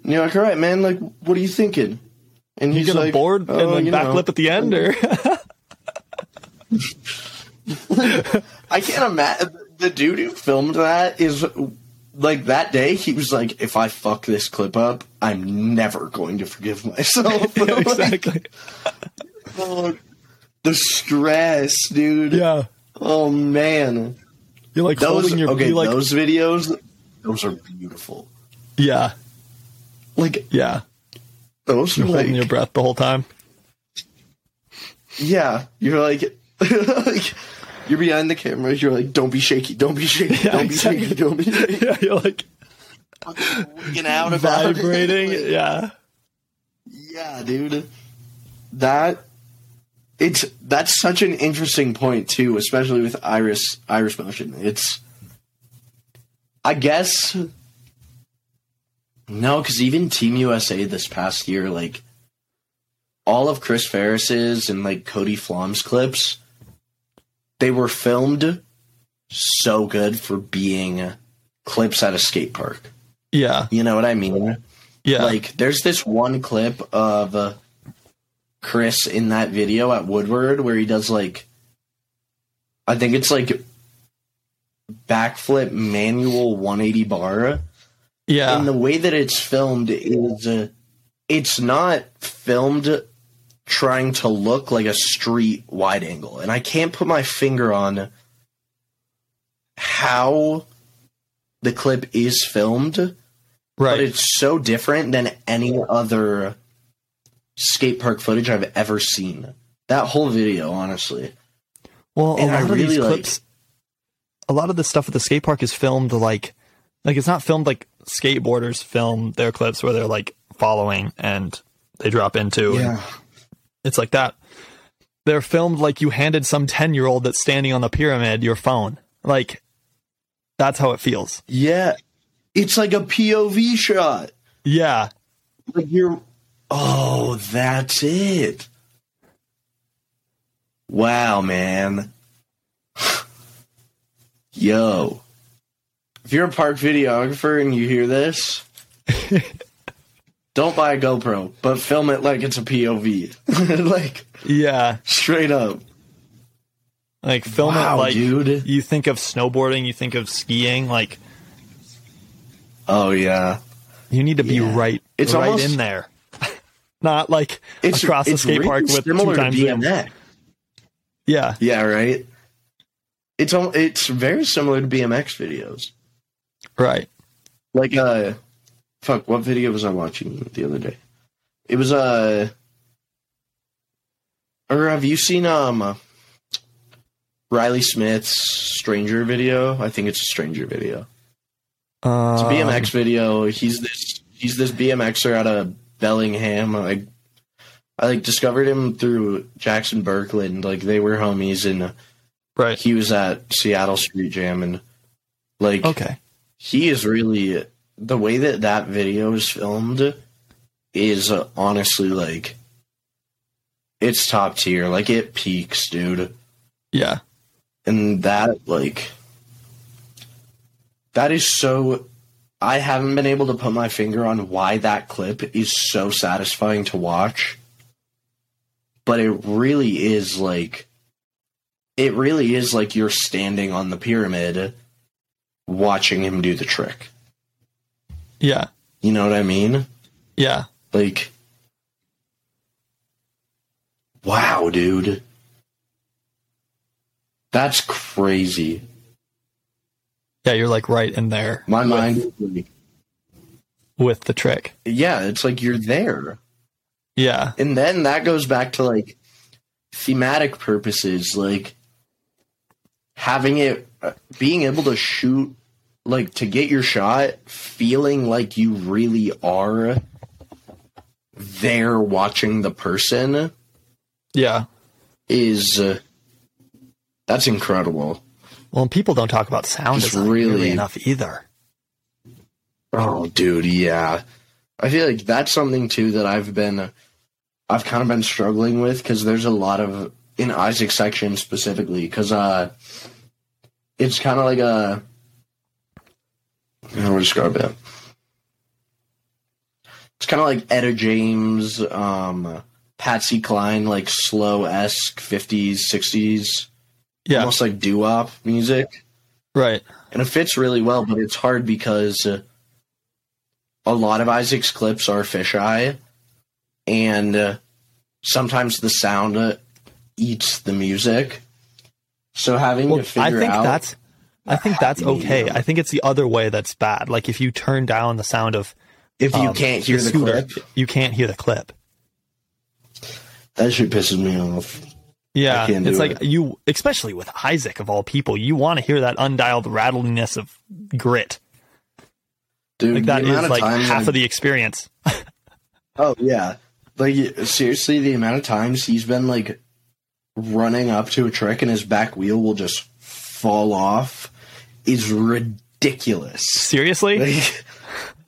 and you're like, all right, man, like, what are you thinking? And he's You're gonna like, board oh, and then you backflip at the end, or I can't imagine the dude who filmed that is like that day. He was like, "If I fuck this clip up, I'm never going to forgive myself." Yeah, exactly. Like, oh, the stress, dude. Yeah. Oh man. You're like those, holding your okay. Like, those videos, those are beautiful. Yeah. Like yeah. Those you're like, holding your breath the whole time. Yeah, you're like, like, you're behind the camera. You're like, don't be shaky, don't be shaky, yeah, don't exactly. be shaky, don't be shaky. Yeah, you're like, freaking out about vibrating. It. Like, yeah, yeah, dude. That it's that's such an interesting point too, especially with Iris Iris Motion. It's, I guess. No, because even Team U S A this past year, like, all of Chris Ferris's and, like, Cody Flom's clips, they were filmed so good for being clips at a skate park. Yeah. You know what I mean? Yeah. Like, there's this one clip of uh, Chris in that video at Woodward where he does, like, I think it's, like, backflip manual one eighty bar. Yeah, and the way that it's filmed is uh, it's not filmed trying to look like a street wide angle, and I can't put my finger on how the clip is filmed. Right, but it's so different than any other skate park footage I've ever seen. That whole video, honestly. Well, and a lot I of really these clips, like, a lot of the stuff at the skate park is filmed like like it's not filmed like. Skateboarders film their clips where they're like following and they drop into yeah. and it's like that. They're filmed like you handed some ten year old that's standing on the pyramid your phone. Like, that's how it feels. Yeah, it's like a P O V shot. Yeah, like you're oh that's it. Wow, man. Yo, if you're a park videographer and you hear this, don't buy a GoPro, but film it like it's a P O V. Like, yeah, straight up. Like, film wow, it like dude. You think of snowboarding, you think of skiing, like. Oh yeah, you need to be yeah. right. It's right almost, in there, not like it's, across it's the skate really park with two times D M X. Yeah, yeah, right. It's it's very similar to B M X videos. Right. Like, uh, fuck, what video was I watching the other day? It was, uh, or have you seen, um, Riley Smith's Stranger video? I think it's a Stranger video. Um, it's a B M X video. He's this, he's this B M Xer out of Bellingham. I, I, like, discovered him through Jackson Berkland. Like, they were homies, and right. he was at Seattle Street Jam, and, like, okay. He is really, the way that that video is filmed is uh, honestly, like, it's top tier. Like, it peaks, dude. Yeah. And that, like, that is so, I haven't been able to put my finger on why that clip is so satisfying to watch. But it really is, like, it really is like you're standing on the pyramid watching him do the trick. Yeah. You know what I mean? Yeah. Like, Wow, dude. That's crazy. Yeah, you're like right in there. My mind with, with the trick. Yeah, it's like you're there. Yeah. And then that goes back to like thematic purposes, like having it, being able to shoot, like to get your shot, feeling like you really are there watching the person. Yeah. Is... Uh, that's incredible. Well, and people don't talk about sound design really, really enough either. Oh, dude, yeah. I feel like that's something, too, that I've been... I've kind of been struggling with, because there's a lot of... In Isaac's section, specifically, because uh, it's kind of like a... How do I describe it? It's kind of like Etta James, um, Patsy Cline, like slow-esque fifties, sixties... Yeah. Almost like doo-wop music. Right. And it fits really well, but it's hard because uh, a lot of Isaac's clips are fisheye, and uh, sometimes the sound uh, eats the music. So having well, to figure I think out... That's, I think that's okay. I think it's the other way that's bad. Like, if you turn down the sound of... If um, you can't hear the, the scooter, clip. You can't hear the clip. That shit pisses me off. Yeah, it's like it. You, especially with Isaac of all people, you want to hear that undialed rattliness of grit. Dude, like that is like half I... of the experience. Oh yeah, like seriously, the amount of times he's been like running up to a trick and his back wheel will just fall off is ridiculous. Seriously, like,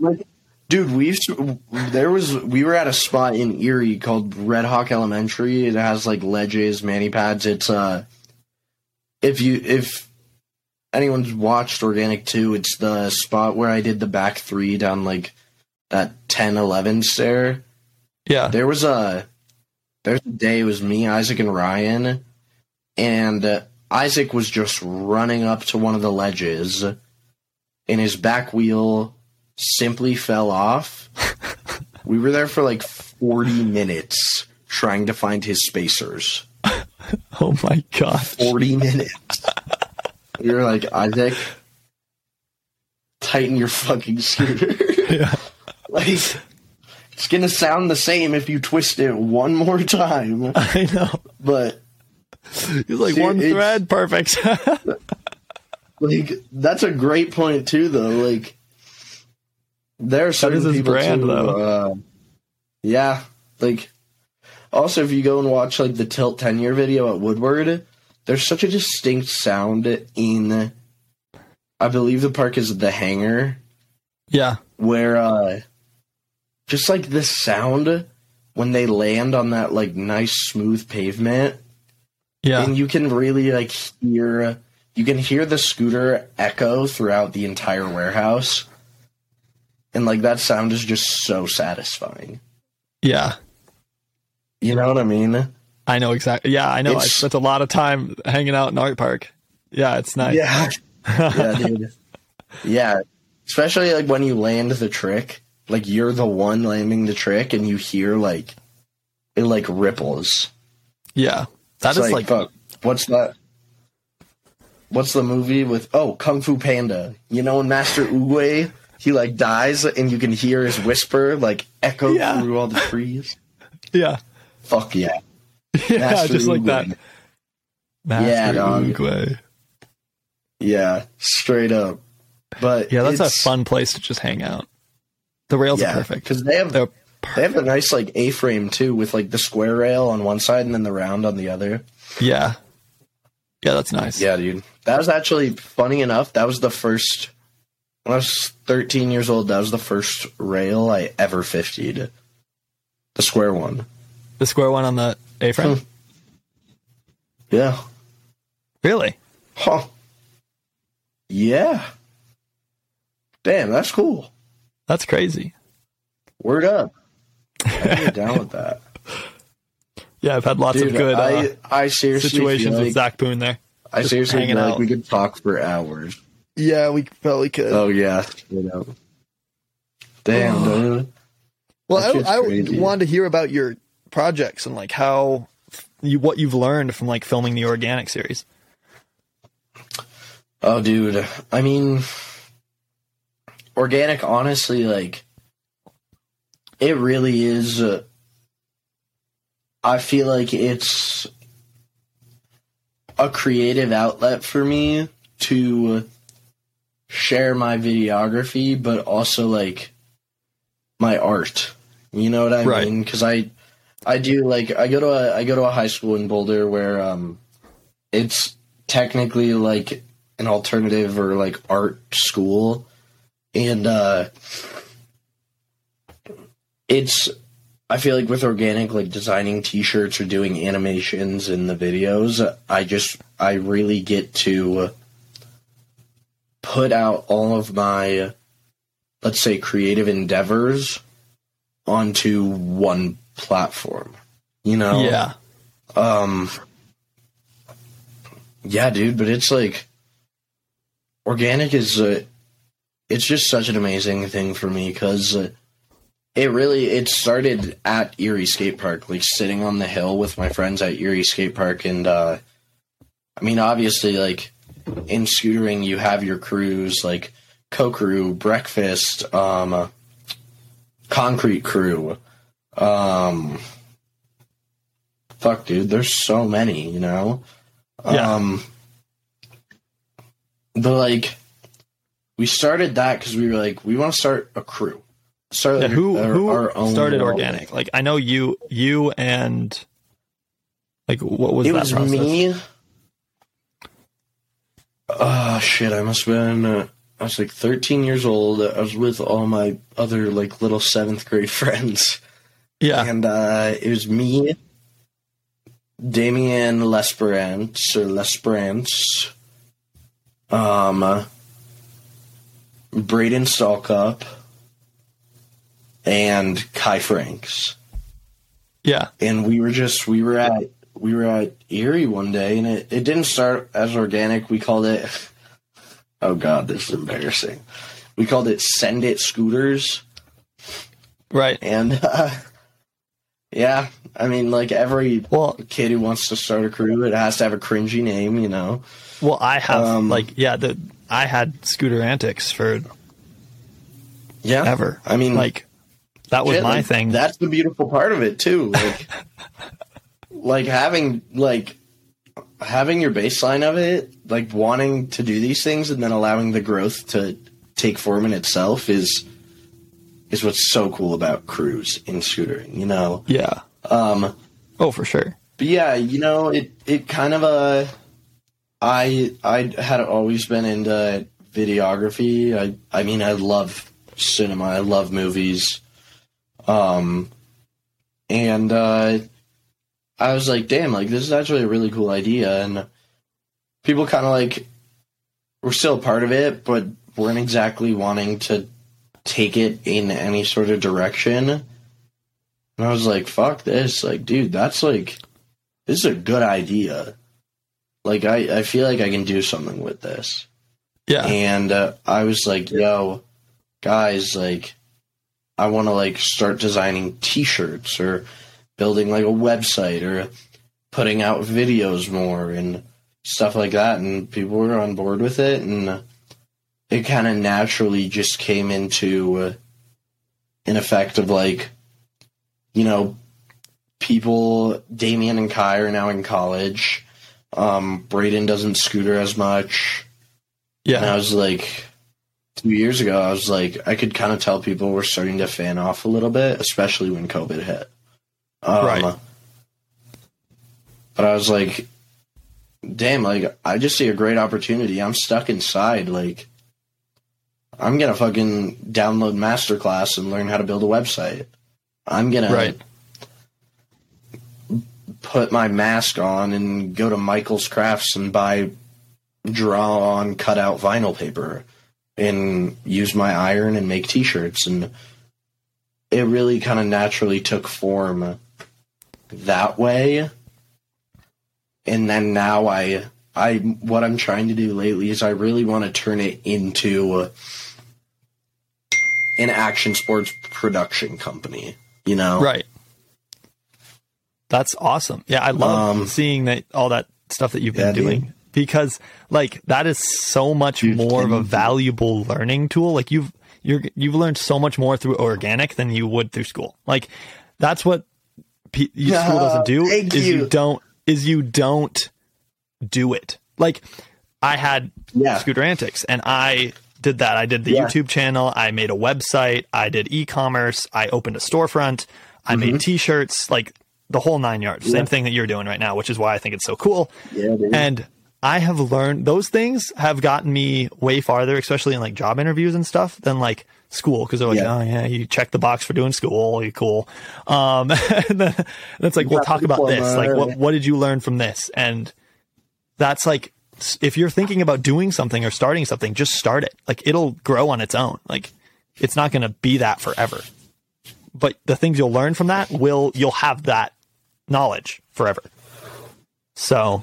like dude, we've there was we were at a spot in Erie called Red Hawk Elementary. It has like ledges, mani pads. It's uh, if you if anyone's watched Organic two, it's the spot where I did the back three down like that ten eleven stair. Yeah, there was a there's a day it was me, Isaac, and Ryan, and uh, Isaac was just running up to one of the ledges, and his back wheel simply fell off. We were there for like forty minutes trying to find his spacers. Oh my god! forty minutes. We were like, Isaac, tighten your fucking scooter. Yeah. Like, it's gonna sound the same if you twist it one more time. I know. But it's like see, one thread, perfect. Like, that's a great point too, though. Like, there are certain people brand, too, though. Uh, yeah, like also if you go and watch like the Tilt ten-year video at Woodward, there's such a distinct sound in. I believe the park is the Hangar. Yeah, where uh, just like the sound when they land on that like nice smooth pavement. Yeah, and you can really like hear you can hear the scooter echo throughout the entire warehouse. And, like, that sound is just so satisfying. Yeah. You know what I mean? I know exactly. Yeah, I know. It's, I spent a lot of time hanging out in Art Park. Yeah, it's nice. Yeah. Yeah, dude. Yeah. Especially, like, when you land the trick. Like, you're the one landing the trick, and you hear, like, it, like, ripples. Yeah. That it's is, like, like fuck, what's that? What's the movie with, oh, Kung Fu Panda. You know, in Master Oogway... He, like, dies, and you can hear his whisper, like, echo yeah. through all the trees. Yeah. Fuck yeah. Yeah, Master just Oogway. Like that. Master yeah, dog. Yeah, straight up. But yeah, that's a fun place to just hang out. The rails yeah, are perfect. Because they have perfect. They have a nice, like, A-frame, too, with, like, the square rail on one side and then the round on the other. Yeah. Yeah, that's nice. Yeah, dude. That was actually, funny enough, that was the first... When I was thirteen years old, that was the first rail I ever fiftied. The square one. The square one on the A-frame? Hmm. Yeah. Really? Huh. Yeah. Damn, that's cool. That's crazy. Word up. I'm down with that. Yeah, I've had lots Dude, of good I, uh, I seriously situations like, with Zach Boone there. I seriously feel out. Like we could talk for hours. Yeah, we probably could. Oh, yeah. Damn, dude. Well, I, I wanted to hear about your projects and, like, how you, what you've learned from like filming the organic series? Oh, dude. I mean, organic, honestly, like, it really is. Uh, I feel like it's a creative outlet for me to share my videography, but also like my art. You know what I right. mean? Because I, I do like I go to a, I go to a high school in Boulder where um, it's technically like an alternative or like art school, and uh, it's I feel like with organic, like designing t-shirts or doing animations in the videos, I just I really get to put out all of my, let's say, creative endeavors onto one platform, you know? Yeah. Um, yeah, dude, but it's like, organic is, a, it's just such an amazing thing for me, because it really, it started at Erie Skate Park, like sitting on the hill with my friends at Erie Skate Park, and, uh, I mean, obviously, like, in scootering, you have your crews, like, co-crew, breakfast, um... concrete crew, um fuck dude, there's so many, you know. Yeah. Um but like we started that because we were like, we want to start a crew, start yeah, who, our, who our own started world. Organic, like I know you you and like what was it that was process? Me oh shit I must have been uh, I was like thirteen years old. I was with all my other like little seventh grade friends. Yeah. And uh, it was me, Damien Lesperance, or Lesperance, um, Braden Stalkup, and Kai Franks. Yeah. And we were just, we were at, we were at Erie one day, and it, it didn't start as organic. We called it... Oh, God, this is embarrassing. We called it Send It Scooters. Right. And, uh, yeah, I mean, like every well, kid who wants to start a crew, it has to have a cringy name, you know? Well, I have, um, like, yeah, the, I had Scooter Antics for yeah, ever. I mean, like, that was yeah, my like, thing. That's the beautiful part of it, too. Like, like having, like, having your baseline of it, like wanting to do these things and then allowing the growth to take form in itself is, is what's so cool about crews and scootering, you know? Yeah. Um, oh, for sure. But yeah, you know, it, it kind of, uh, I, I had always been into videography. I, I mean, I love cinema. I love movies. Um, and, uh, I was like, damn, like, this is actually a really cool idea, and people kind of, like, we're still a part of it, but weren't exactly wanting to take it in any sort of direction, and I was like, fuck this, like, dude, that's, like, this is a good idea, like, I, I feel like I can do something with this. Yeah. And uh, I was like, yo, guys, like, I want to, like, start designing t-shirts, or building like a website or putting out videos more and stuff like that. And people were on board with it. And it kind of naturally just came into uh, an effect of like, you know, people, Damien and Kai are now in college. Um, Braden doesn't scooter as much. Yeah. And I was like, two years ago, I was like, I could kind of tell people were starting to fan off a little bit, especially when COVID hit. Um, right. But I was like, damn, like, I just see a great opportunity. I'm stuck inside. Like, I'm going to fucking download Masterclass and learn how to build a website. I'm going right. to put my mask on and go to Michael's Crafts and buy draw-on cutout vinyl paper and use my iron and make t-shirts. And it really kind of naturally took form that way. And then now I, I, what I'm trying to do lately is I really want to turn it into an action sports production company, you know? Right. That's awesome. Yeah, I love um, seeing that all that stuff that you've yeah, been doing dude. because like that is so much dude, more of a valuable learning tool. Like you've you're you've learned so much more through organic than you would through school. Like that's what P- no, school doesn't do is you. you don't is you don't do it. Like I had yeah. Scooter Antics and I did that. I did the yeah. YouTube channel. I made a website. I did e-commerce. I opened a storefront. I mm-hmm. made t-shirts, like the whole nine yards. Yeah. Same thing that you're doing right now, which is why I think it's so cool. Yeah, and I have learned those things have gotten me way farther, especially in like job interviews and stuff than like school. Cause they're like, yeah. oh yeah, you check the box for doing school. You're cool. Um, and then, and it's like, you we'll talk about former. this. Like what, what did you learn from this? And that's like, if you're thinking about doing something or starting something, just start it. Like it'll grow on its own. Like it's not going to be that forever, but the things you'll learn from that will, you'll have that knowledge forever. So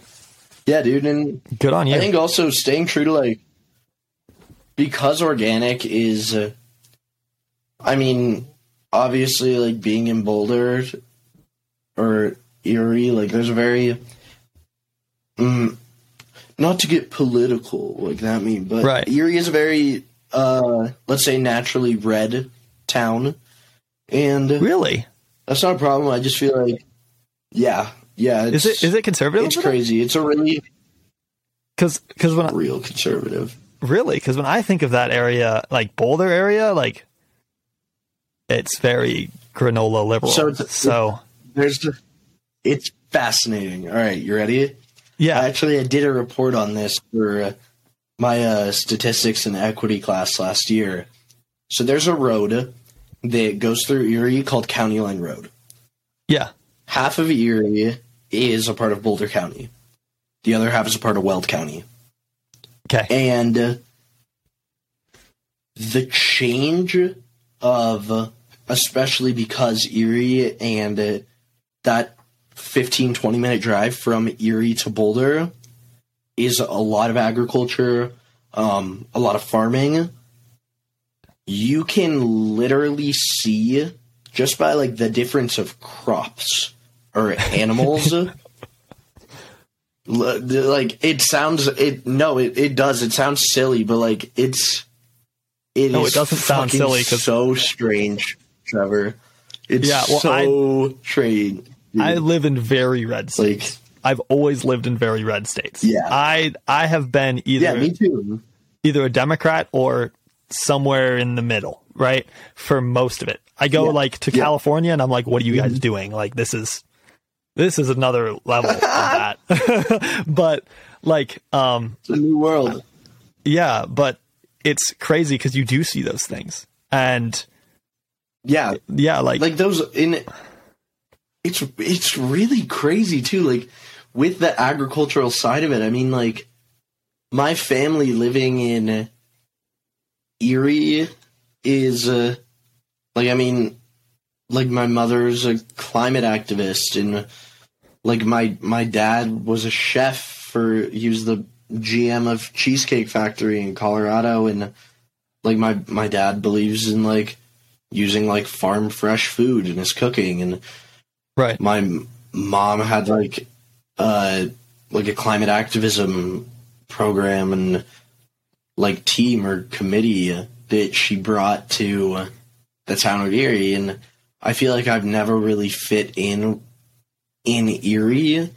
yeah, dude. And good on you. I think also staying true to like, because organic is, uh, I mean, obviously like being in Boulder or Erie, like there's a very, um, not to get political like that mean, but right. Erie is a very, uh, let's say naturally red town. And really that's not a problem. I just feel like, yeah, yeah. It's, is it, is it conservative? It's crazy. It's a really, cause, cause when I, real conservative. Really? Cause when I think of that area, like Boulder area, like it's very granola liberal. So, it's, so. there's, it's fascinating. All right. You ready? Yeah, actually, I did a report on this for uh, my uh, statistics and equity class last year. So there's a road that goes through Erie called County Line Road. Yeah. Half of Erie is a part of Boulder County. The other half is a part of Weld County. Okay. And uh, the change of, uh, especially because Erie and uh, that fifteen, twenty minute drive from Erie to Boulder is a lot of agriculture, um, a lot of farming. You can literally see just by like the difference of crops or animals. Like it sounds, it no, it, it does. It sounds silly, but like it's, it no, is it doesn't sound silly because so strange, Trevor. It's yeah, well, so I... strange. Dude. I live in very red states. Like, I've always lived in very red states. Yeah. I I have been either yeah, me too. either a Democrat or somewhere in the middle, right? For most of it. I go yeah. like to yeah. California and I'm like, what are you guys doing? Like this is this is another level of that. But like um it's a new world. Yeah, but it's crazy because you do see those things. And yeah. Yeah, like like those in It's it's really crazy, too, like, with the agricultural side of it. I mean, like, my family living in Erie is, uh, like, I mean, like, my mother's a climate activist, and, like, my, my dad was a chef for, he was the G M of Cheesecake Factory in Colorado, and, like, my, my dad believes in, like, using, like, farm fresh food in his cooking, and... Right. My mom had like, uh, like a climate activism program and like team or committee that she brought to the town of Erie. And I feel like I've never really fit in, in Erie.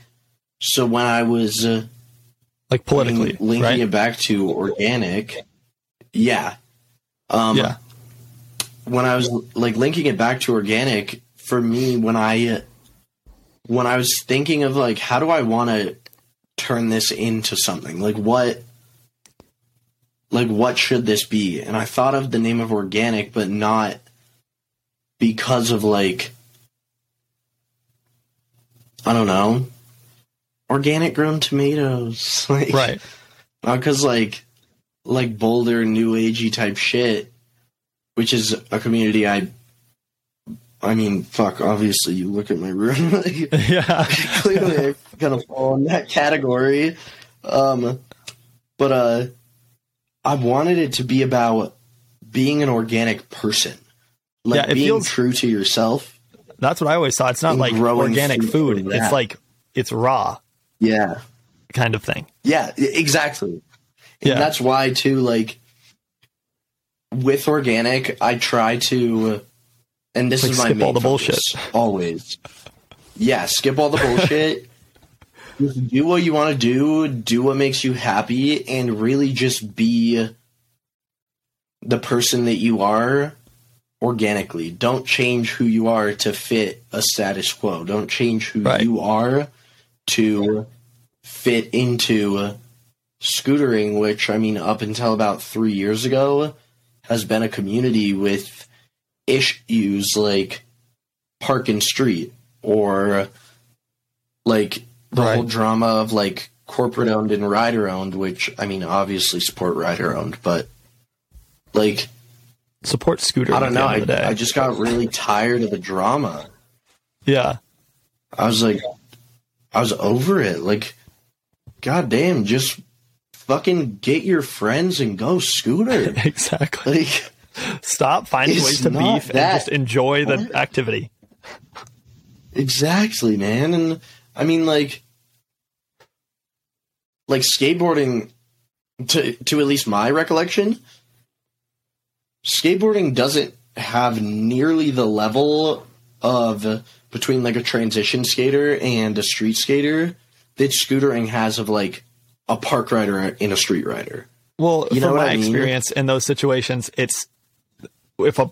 So when I was uh, like politically linking right? it back to organic. Yeah. Um, yeah. When I was like linking it back to organic, for me, when I when I was thinking of like, how do I want to turn this into something? Like what, like what should this be? And I thought of the name of organic, but not because of like, I don't know, organic grown tomatoes, like, right? Not because like like Boulder new agey type shit, which is a community I. I mean, fuck, obviously you look at my room. Like, yeah. Clearly I kind of fall in that category. Um, but uh, I wanted it to be about being an organic person. Like yeah, being feels, true to yourself. That's what I always saw. It's not like organic food. food. It's like it's raw. Yeah. Kind of thing. Yeah, exactly. And yeah. That's why too, like with organic, I try to, and this like is my skip main all the focus, bullshit. Always. Yeah. Skip all the bullshit. Just do what you want to do. Do what makes you happy and really just be the person that you are organically. Don't change who you are to fit a status quo. Don't change who right. you are to fit into scootering, which, I mean, up until about three years ago has been a community with issues like park and street or like the right. whole drama of like corporate owned and rider owned, which, I mean, obviously support rider owned, but like support scooter. I don't know. I, I just got really tired of the drama. Yeah. I was like, I was over it. Like, goddamn, just fucking get your friends and go scooter. Exactly. Like, stop finding ways to beef and just enjoy the activity. Exactly, man. And I mean, like, like skateboarding to, to at least my recollection, skateboarding doesn't have nearly the level of between like a transition skater and a street skater that scootering has of like a park rider and a street rider. Well, you know, from my I mean? experience in those situations, it's if a,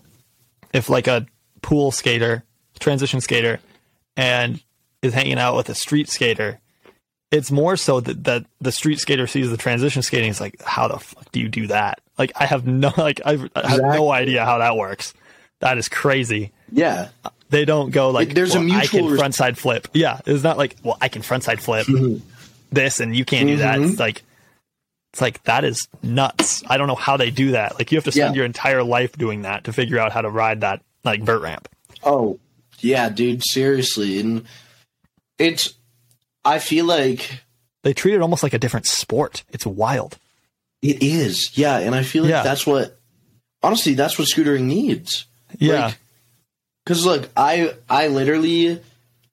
if like a pool skater, transition skater, and is hanging out with a street skater, it's more so that, that the street skater sees the transition skating. It's like, how the fuck do you do that? Like, I have no, like, I've, I have exactly. no idea how that works. That is crazy. Yeah. They don't go like, there's well, a mutual I can res- frontside flip. Yeah. It's not like, well, I can frontside flip mm-hmm. this and you can't mm-hmm. do that. It's like, it's like, that is nuts. I don't know how they do that. Like, you have to spend yeah. your entire life doing that to figure out how to ride that like vert ramp. Oh yeah, dude. Seriously. And it's, I feel like they treat it almost like a different sport. It's wild. It is. Yeah. And I feel like yeah. that's what, honestly, that's what scootering needs. Yeah. Like, cause look, I, I literally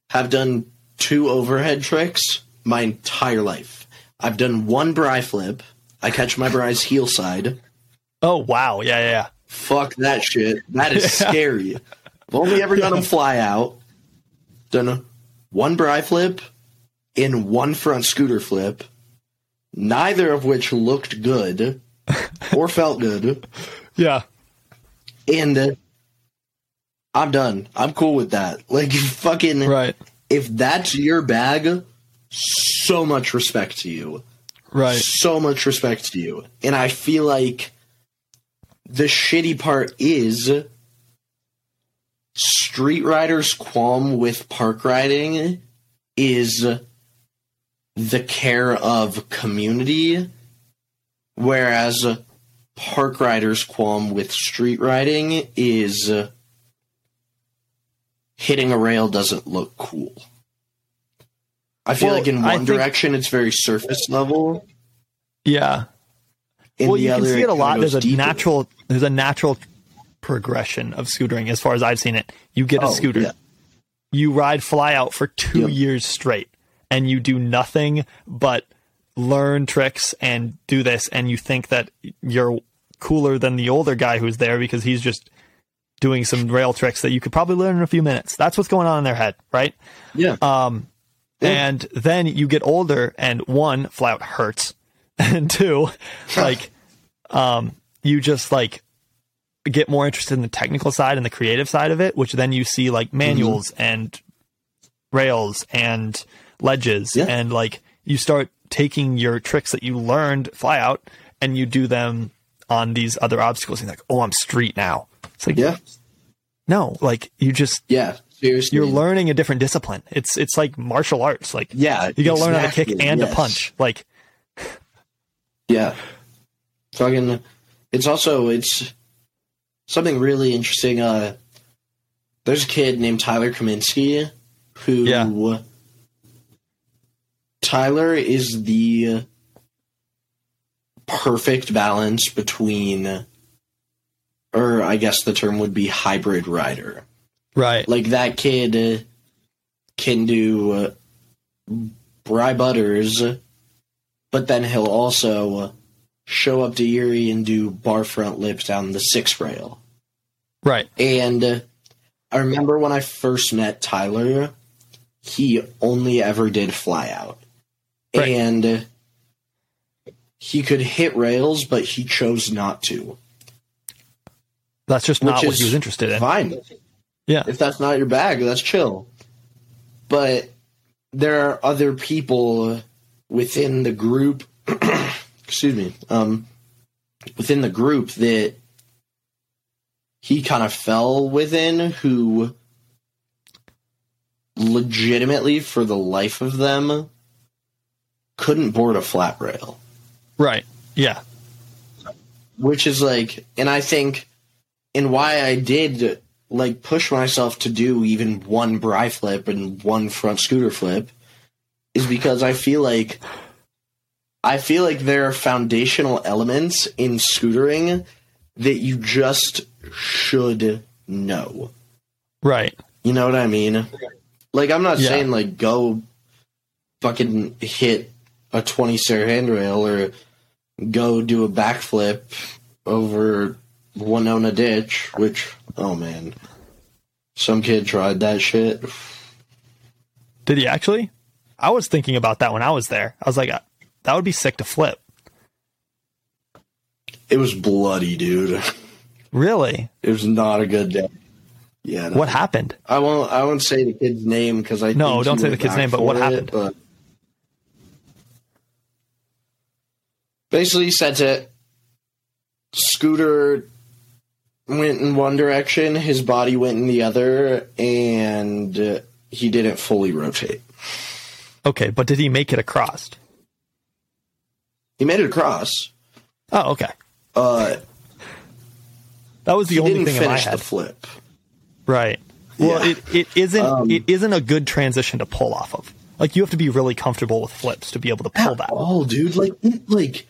have done two overhead tricks my entire life. I've done one bri flip. I catch my bri's heel side. Oh, wow. Yeah. Yeah. yeah. Fuck that shit. That is yeah. scary. I've only ever done yeah. them fly out. Done one bri flip and one front scooter flip. Neither of which looked good or felt good. Yeah. And uh, I'm done. I'm cool with that. Like, fucking, right. if that's your bag, so much respect to you. Right. So much respect to you. And I feel like the shitty part is street riders' qualm with park riding is the care of community, whereas park riders' qualm with street riding is uh, hitting a rail doesn't look cool. I feel well, like in one I direction think, it's very surface level. Yeah. In well, the you other, can see it a lot. There's a deeper. natural, there's a natural progression of scootering as far as I've seen it. You get oh, a scooter, yeah. you ride fly out for two yep. years straight. And you do nothing but learn tricks and do this, and you think that you're cooler than the older guy who's there because he's just doing some rail tricks that you could probably learn in a few minutes. That's what's going on in their head, right? Yeah. Um, yeah. And then you get older, and one, flat out hurts, and two, like, um, you just like get more interested in the technical side and the creative side of it, which then you see like manuals mm-hmm. and rails and ledges yeah. and like you start taking your tricks that you learned fly out and you do them on these other obstacles and you're like, oh, I'm street now. It's like, yeah, no, like you just, yeah, seriously, you're learning a different discipline. It's, it's like martial arts. Like, yeah, you gotta exactly. learn how to kick and yes. to punch. Like, yeah, fucking. It's also, it's something really interesting. Uh, there's a kid named Tyler Kaminsky who, yeah. Tyler is the perfect balance between, or I guess the term would be hybrid rider. Right. Like that kid can do uh, Bry Butters, but then he'll also show up to Erie and do bar front lips down the sixth rail. Right. And uh, I remember when I first met Tyler, he only ever did fly out. Right. And uh, he could hit rails, but he chose not to. That's just not what he was interested in. Fine. Yeah. If that's not your bag, that's chill. But there are other people within the group, excuse me, um, within the group that he kind of fell within who legitimately, for the life of them, couldn't board a flat rail. Right. Yeah. Which is like, and I think, and why I did like push myself to do even one bry flip and one front scooter flip is because I feel like, I feel like there are foundational elements in scootering that you just should know. Right. You know what I mean? Like, I'm not yeah. saying like go fucking hit a twenty stair handrail or go do a backflip over Winona Ditch, which, oh man, some kid tried that shit. Did he actually? I was thinking about that when I was there. I was like, that would be sick to flip. It was bloody, dude. Really? It was not a good day. Yeah. No. What happened? I won't. I won't say the kid's name because I no. Don't say the kid's name. But what it, happened? But basically, he sent it. Scooter went in one direction, his body went in the other, and he didn't fully rotate. Okay, but did he make it across? He made it across. Oh, okay. Uh, that was the only thing in my head. He didn't finish the flip. Right. Well, yeah. it, it isn't um, it isn't a good transition to pull off of. Like, you have to be really comfortable with flips to be able to pull that. Oh, dude, like like.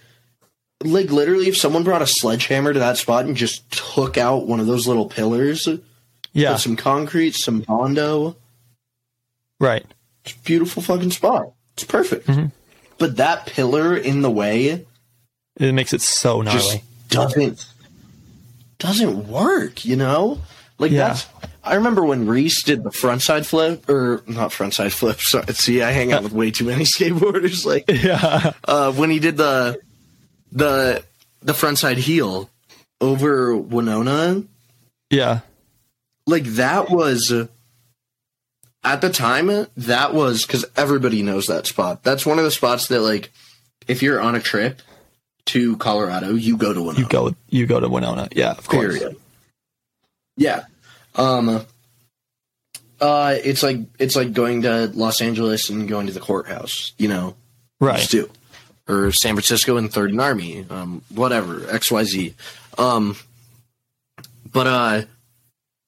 Like, literally, if someone brought a sledgehammer to that spot and just took out one of those little pillars, yeah, put some concrete, some Bondo. Right. It's a beautiful fucking spot. It's perfect. Mm-hmm. But that pillar in the way... It makes it so gnarly. Just doesn't, doesn't work, you know? Like, yeah. that's... I remember when Reese did the frontside flip, or not frontside flip, sorry, see, I hang out with way too many skateboarders. Like, yeah. uh, when he did the... The the frontside heel over Winona. Yeah. Like, that was, at the time, that was, because everybody knows that spot. That's one of the spots that, like, if you're on a trip to Colorado, you go to Winona. You go you go to Winona. Yeah, of course. Period. Yeah. Um, uh, it's like, it's like going to Los Angeles and going to the courthouse, you know? Right. Just do. Or San Francisco and Third and Army, um, whatever, X Y Z. Um, but, uh,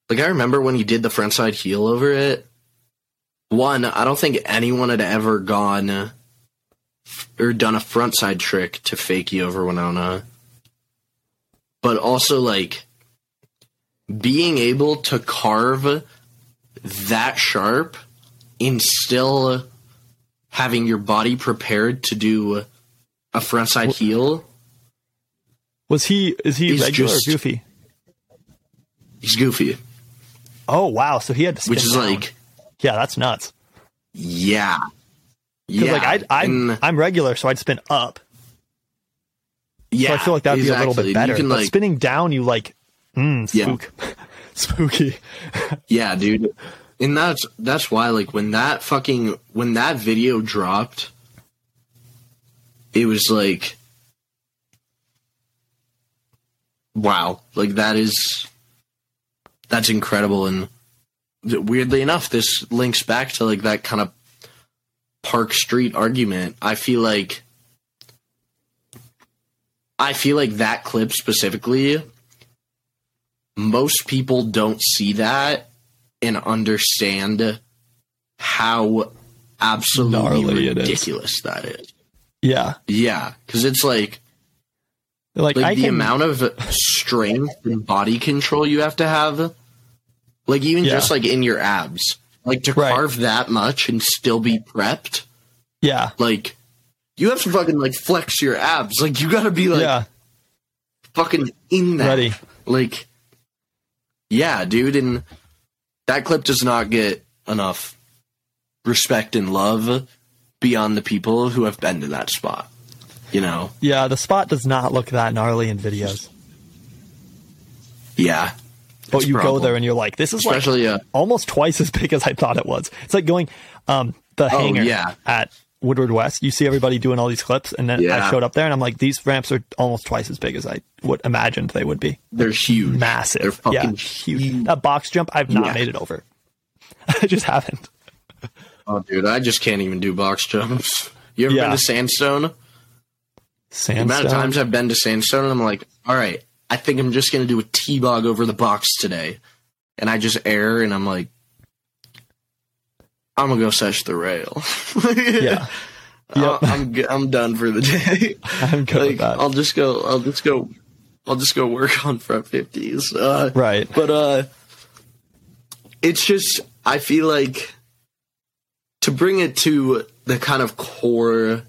like, I remember when he did the frontside heel over it. One, I don't think anyone had ever gone uh, or done a frontside trick to fakie over Winona. But also, like, being able to carve that sharp and still having your body prepared to do a frontside heel. Was he, is he regular just, or goofy? He's goofy. Oh, wow. So he had to spin Which is down. Like... Yeah, that's nuts. Yeah. Yeah. Like, I'd, I'd, and, I'm regular, so I'd spin up. Yeah, so I feel like that'd exactly. be a little bit better. You can, but like, spinning down, you like... Mmm, spook. Yeah. Spooky. Yeah, dude. And that's, that's why, like, when that fucking... When that video dropped... It was like, wow, like that is, that's incredible. And weirdly enough, this links back to like that kind of Park Street argument. I feel like, I feel like that clip specifically, most people don't see that and understand how absolutely ridiculous that is. Yeah. Yeah, because it's like, like, like I the can... amount of strength and body control you have to have Like even yeah. just like in your abs, like to carve right. that much and still be prepped. Yeah. Like you have to fucking like flex your abs. Like you gotta be like yeah. fucking in that. Ready. Like, yeah, dude. And that clip does not get enough respect and love beyond the people who have been to that spot, you know? Yeah. The spot does not look that gnarly in videos. Yeah. But you problem. go there and you're like, this is Especially, like uh, almost twice as big as I thought it was. It's like going um, the oh, hangar yeah. at Woodward West. You see everybody doing all these clips. And then yeah. I showed up there and I'm like, these ramps are almost twice as big as I would imagined they would be. They're huge. Massive. They're fucking yeah, huge. huge. That box jump, I've not yeah. made it over. I just haven't. Oh, dude, I just can't even do box jumps. You ever yeah. been to Sandstone? Sandstone. The amount of times I've been to Sandstone and I'm like, all right. I think I'm just going to do a T-bog over the box today. And I just err, and I'm like, I'm going to go sesh the rail. yeah. Yep. I'm I'm done for the day. I'm good like, with that. I'll just go, I'll just go, I'll just go work on front fifties. Uh, right. But uh, it's just, I feel like to bring it to the kind of core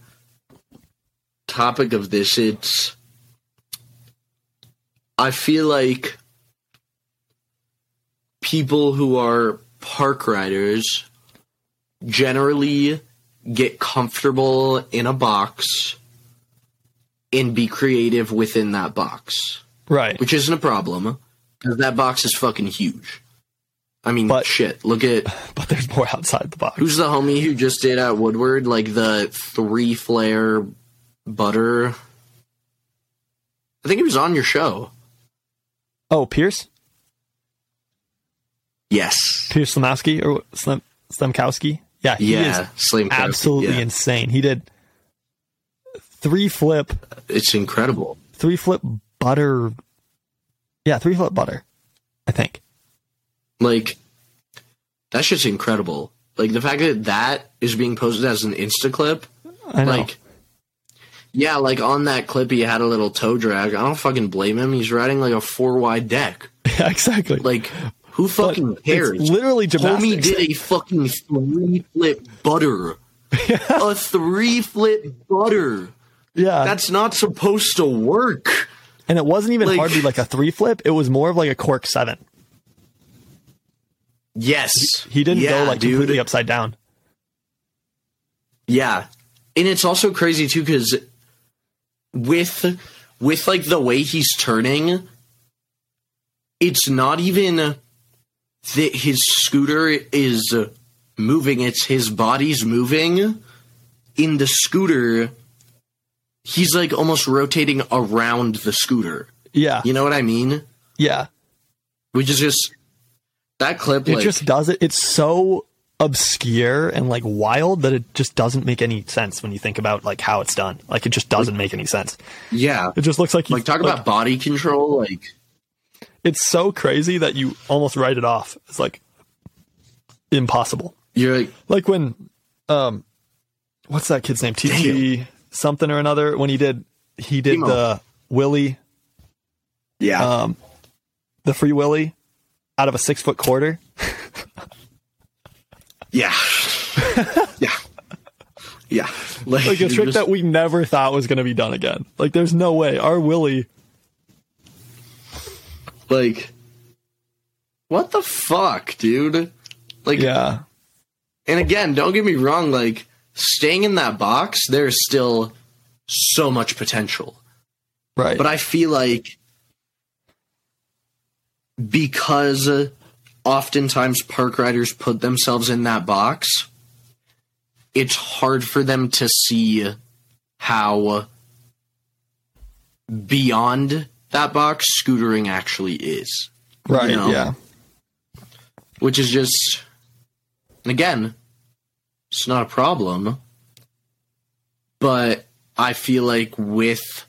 topic of this, it's, I feel like people who are park riders generally get comfortable in a box and be creative within that box. Right. Which isn't a problem because that box is fucking huge. I mean, but, shit, look at... But there's more outside the box. Who's the homie who just did at Woodward, like the three flare butter? I think he was on your show. Oh, Pierce? Yes. Pierce Slemowski or Slem, Slemkowski? Yeah, he yeah, is Slim absolutely yeah. insane. He did three flip. It's incredible. Three flip butter. Yeah, three flip butter, I think. Like, that shit's incredible. Like, the fact that that is being posted as an Insta clip. I know. Like, yeah, like on that clip, he had a little toe drag. I don't fucking blame him. He's riding like a four wide deck. Yeah, exactly. Like, who fucking but cares? It's literally gymnastics. Homie did a fucking three flip butter. Yeah. A three flip butter. Yeah. That's not supposed to work. And it wasn't even like, hardly like a three flip. It was more of like a cork seven. Yes. He, he didn't yeah, go like dude. completely upside down. Yeah. And it's also crazy too, because With, with like the way he's turning, it's not even that his scooter is moving. It's his body's moving in the scooter. He's like almost rotating around the scooter. Yeah. You know what I mean? Yeah. Which is just that clip. It like, just does it. It's so obscure and like wild that it just doesn't make any sense when you think about like how it's done. Like it just doesn't make any sense. Yeah. It just looks like you like talk like, about body control. Like it's so crazy that you almost write it off. It's like impossible. You're like, like when, um, what's that kid's name? T T something or another. When he did, he did Emo. the Willie. Yeah. Um, the free Willie out of a six foot quarter. Yeah. yeah. Yeah. Like, like a trick just, that we never thought was going to be done again. Like, there's no way. Our Willie. Like, what the fuck, dude? Like, yeah. And again, don't get me wrong. Like, staying in that box, there's still so much potential. Right. But I feel like because oftentimes park riders put themselves in that box, it's hard for them to see how beyond that box scootering actually is. Right, you know? Yeah. Which is just, and again, it's not a problem, but I feel like with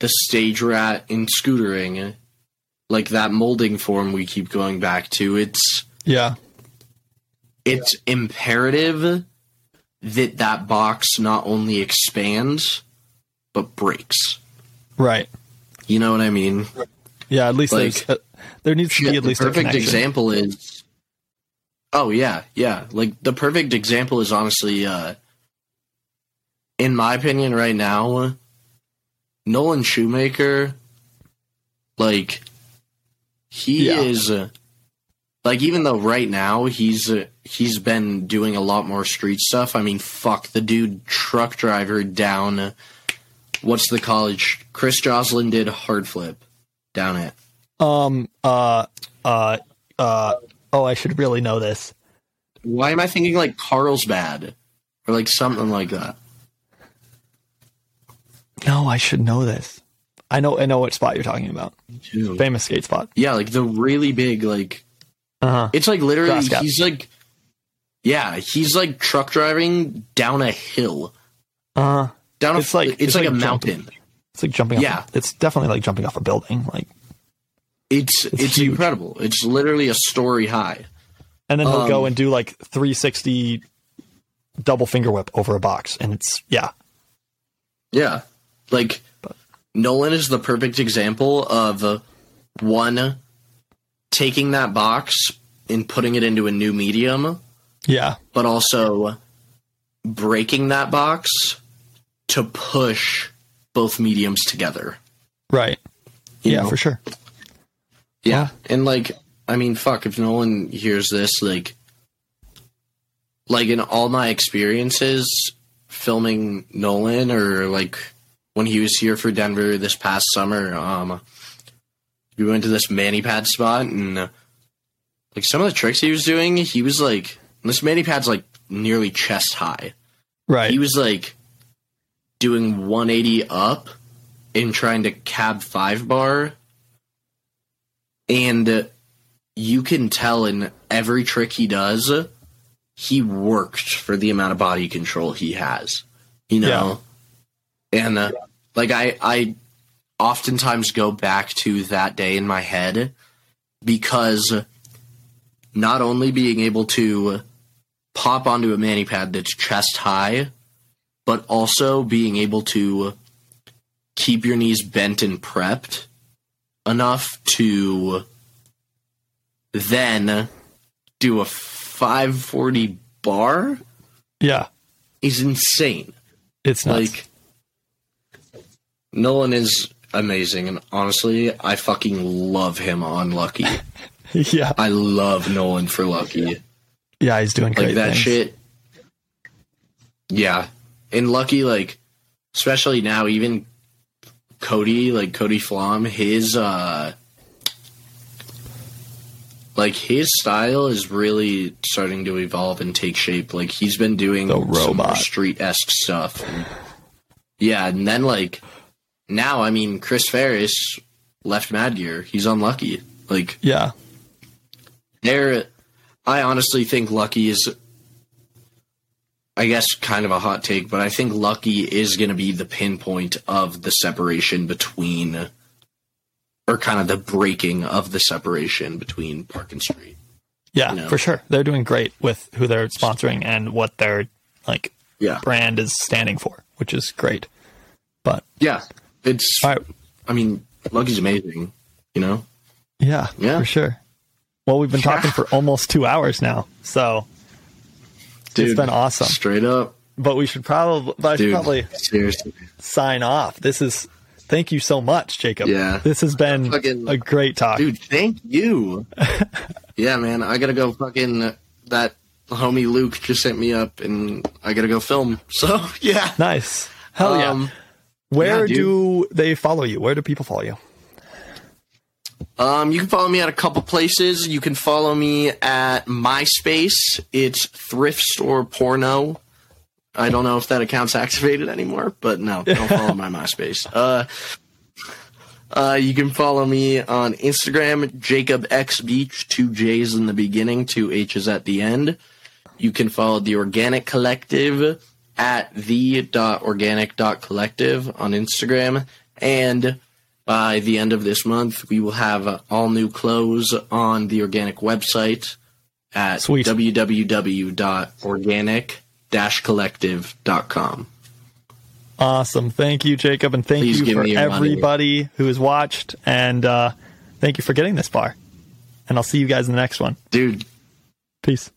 the stage rat in scootering, like that molding form we keep going back to, it's yeah, it's yeah. imperative that that box not only expands, but breaks. Right. You know what I mean? Yeah, at least like, uh, there needs shit, to be at least a connection. The perfect example is Oh yeah, yeah. Like the perfect example is honestly uh, in my opinion right now, Nolan Shoemaker, like he yeah. is uh, like even though right now he's uh, he's been doing a lot more street stuff. I mean, fuck, the dude truck driver down uh, what's the college? Chris Joslin did hard flip down it. Um uh uh uh Oh, I should really know this. Why am I thinking like Carlsbad or like something like that? No, I should know this. I know, I know what spot you're talking about. Dude. Famous skate spot. Yeah, like the really big, like uh-huh. it's like literally he's like, yeah, he's like truck driving down a hill. Uh, down. It's a, like it's, it's like, like a jumping. mountain. It's like jumping. Yeah, off a, it's definitely like jumping off a building. Like. It's it's, it's incredible. It's literally a story high. And then he'll um, go and do like three sixty double finger whip over a box. And it's, yeah. Yeah. Like, but. Nolan is the perfect example of uh, one, taking that box and putting it into a new medium. Yeah. But also breaking that box to push both mediums together. Right. You yeah, know? for sure. Yeah, and, like, I mean, fuck, if no one hears this, like, like, in all my experiences filming Nolan or, like, when he was here for Denver this past summer, um, we went to this mani pad spot, and, uh, like, some of the tricks he was doing, he was, like, this mani pad's, like, nearly chest high. Right. He was, like, doing one eighty up and trying to cab five bar. And uh, you can tell in every trick he does, uh, he worked for the amount of body control he has, you know? Yeah. And, uh, yeah. like, I, I oftentimes go back to that day in my head because not only being able to pop onto a mani pad that's chest high, but also being able to keep your knees bent and prepped enough to then do a five forty bar. Yeah. Is insane. It's nuts. Like, Nolan is amazing. And honestly, I fucking love him on Lucky. Yeah. I love Nolan for Lucky. Yeah. He's doing great. Like that things. shit. Yeah. And Lucky, like, especially now, even Cody, like Cody Flom, his uh like his style is really starting to evolve and take shape. Like he's been doing some street-esque stuff. Yeah, and then like now, I mean, Chris Ferris left Mad Gear. He's on Lucky. Like yeah, there. I honestly think Lucky is. I guess kind of a hot take, but I think Lucky is going to be the pinpoint of the separation between, or kind of the breaking of the separation between Park and Street. Yeah, you know? For sure. They're doing great with who they're sponsoring and what their like yeah. brand is standing for, which is great. But yeah, it's, right. I mean, Lucky's amazing, you know? Yeah, yeah. for sure. Well, we've been yeah. talking for almost two hours now, so... Dude, it's been awesome. Straight up. But we should probably, but I Dude, should probably seriously. sign off. This is, thank you so much, Jacob. Yeah. This has been fucking, a great talk. Dude, thank you. Yeah, man. I got to go fucking, that homie Luke just sent me up and I got to go film. So, yeah. Nice. Hell um, yeah. Where yeah, do they follow you? Where do people follow you? Um, you can follow me at a couple places. You can follow me at MySpace. It's Thrift Store Porno. I don't know if that account's activated anymore, but no, don't follow my MySpace. Uh, uh, you can follow me on Instagram, Jacob X Beach, two J's in the beginning, two H's at the end. You can follow The Organic Collective at the dot organic dot collective on Instagram, and... by the end of this month, we will have uh, all new clothes on the Organic website at Sweet. w w w dot organic dash collective dot com. Awesome. Thank you, Jacob. And thank Please you for everybody money. who has watched. And uh, Thank you for getting this far. And I'll see you guys in the next one. Dude. Peace.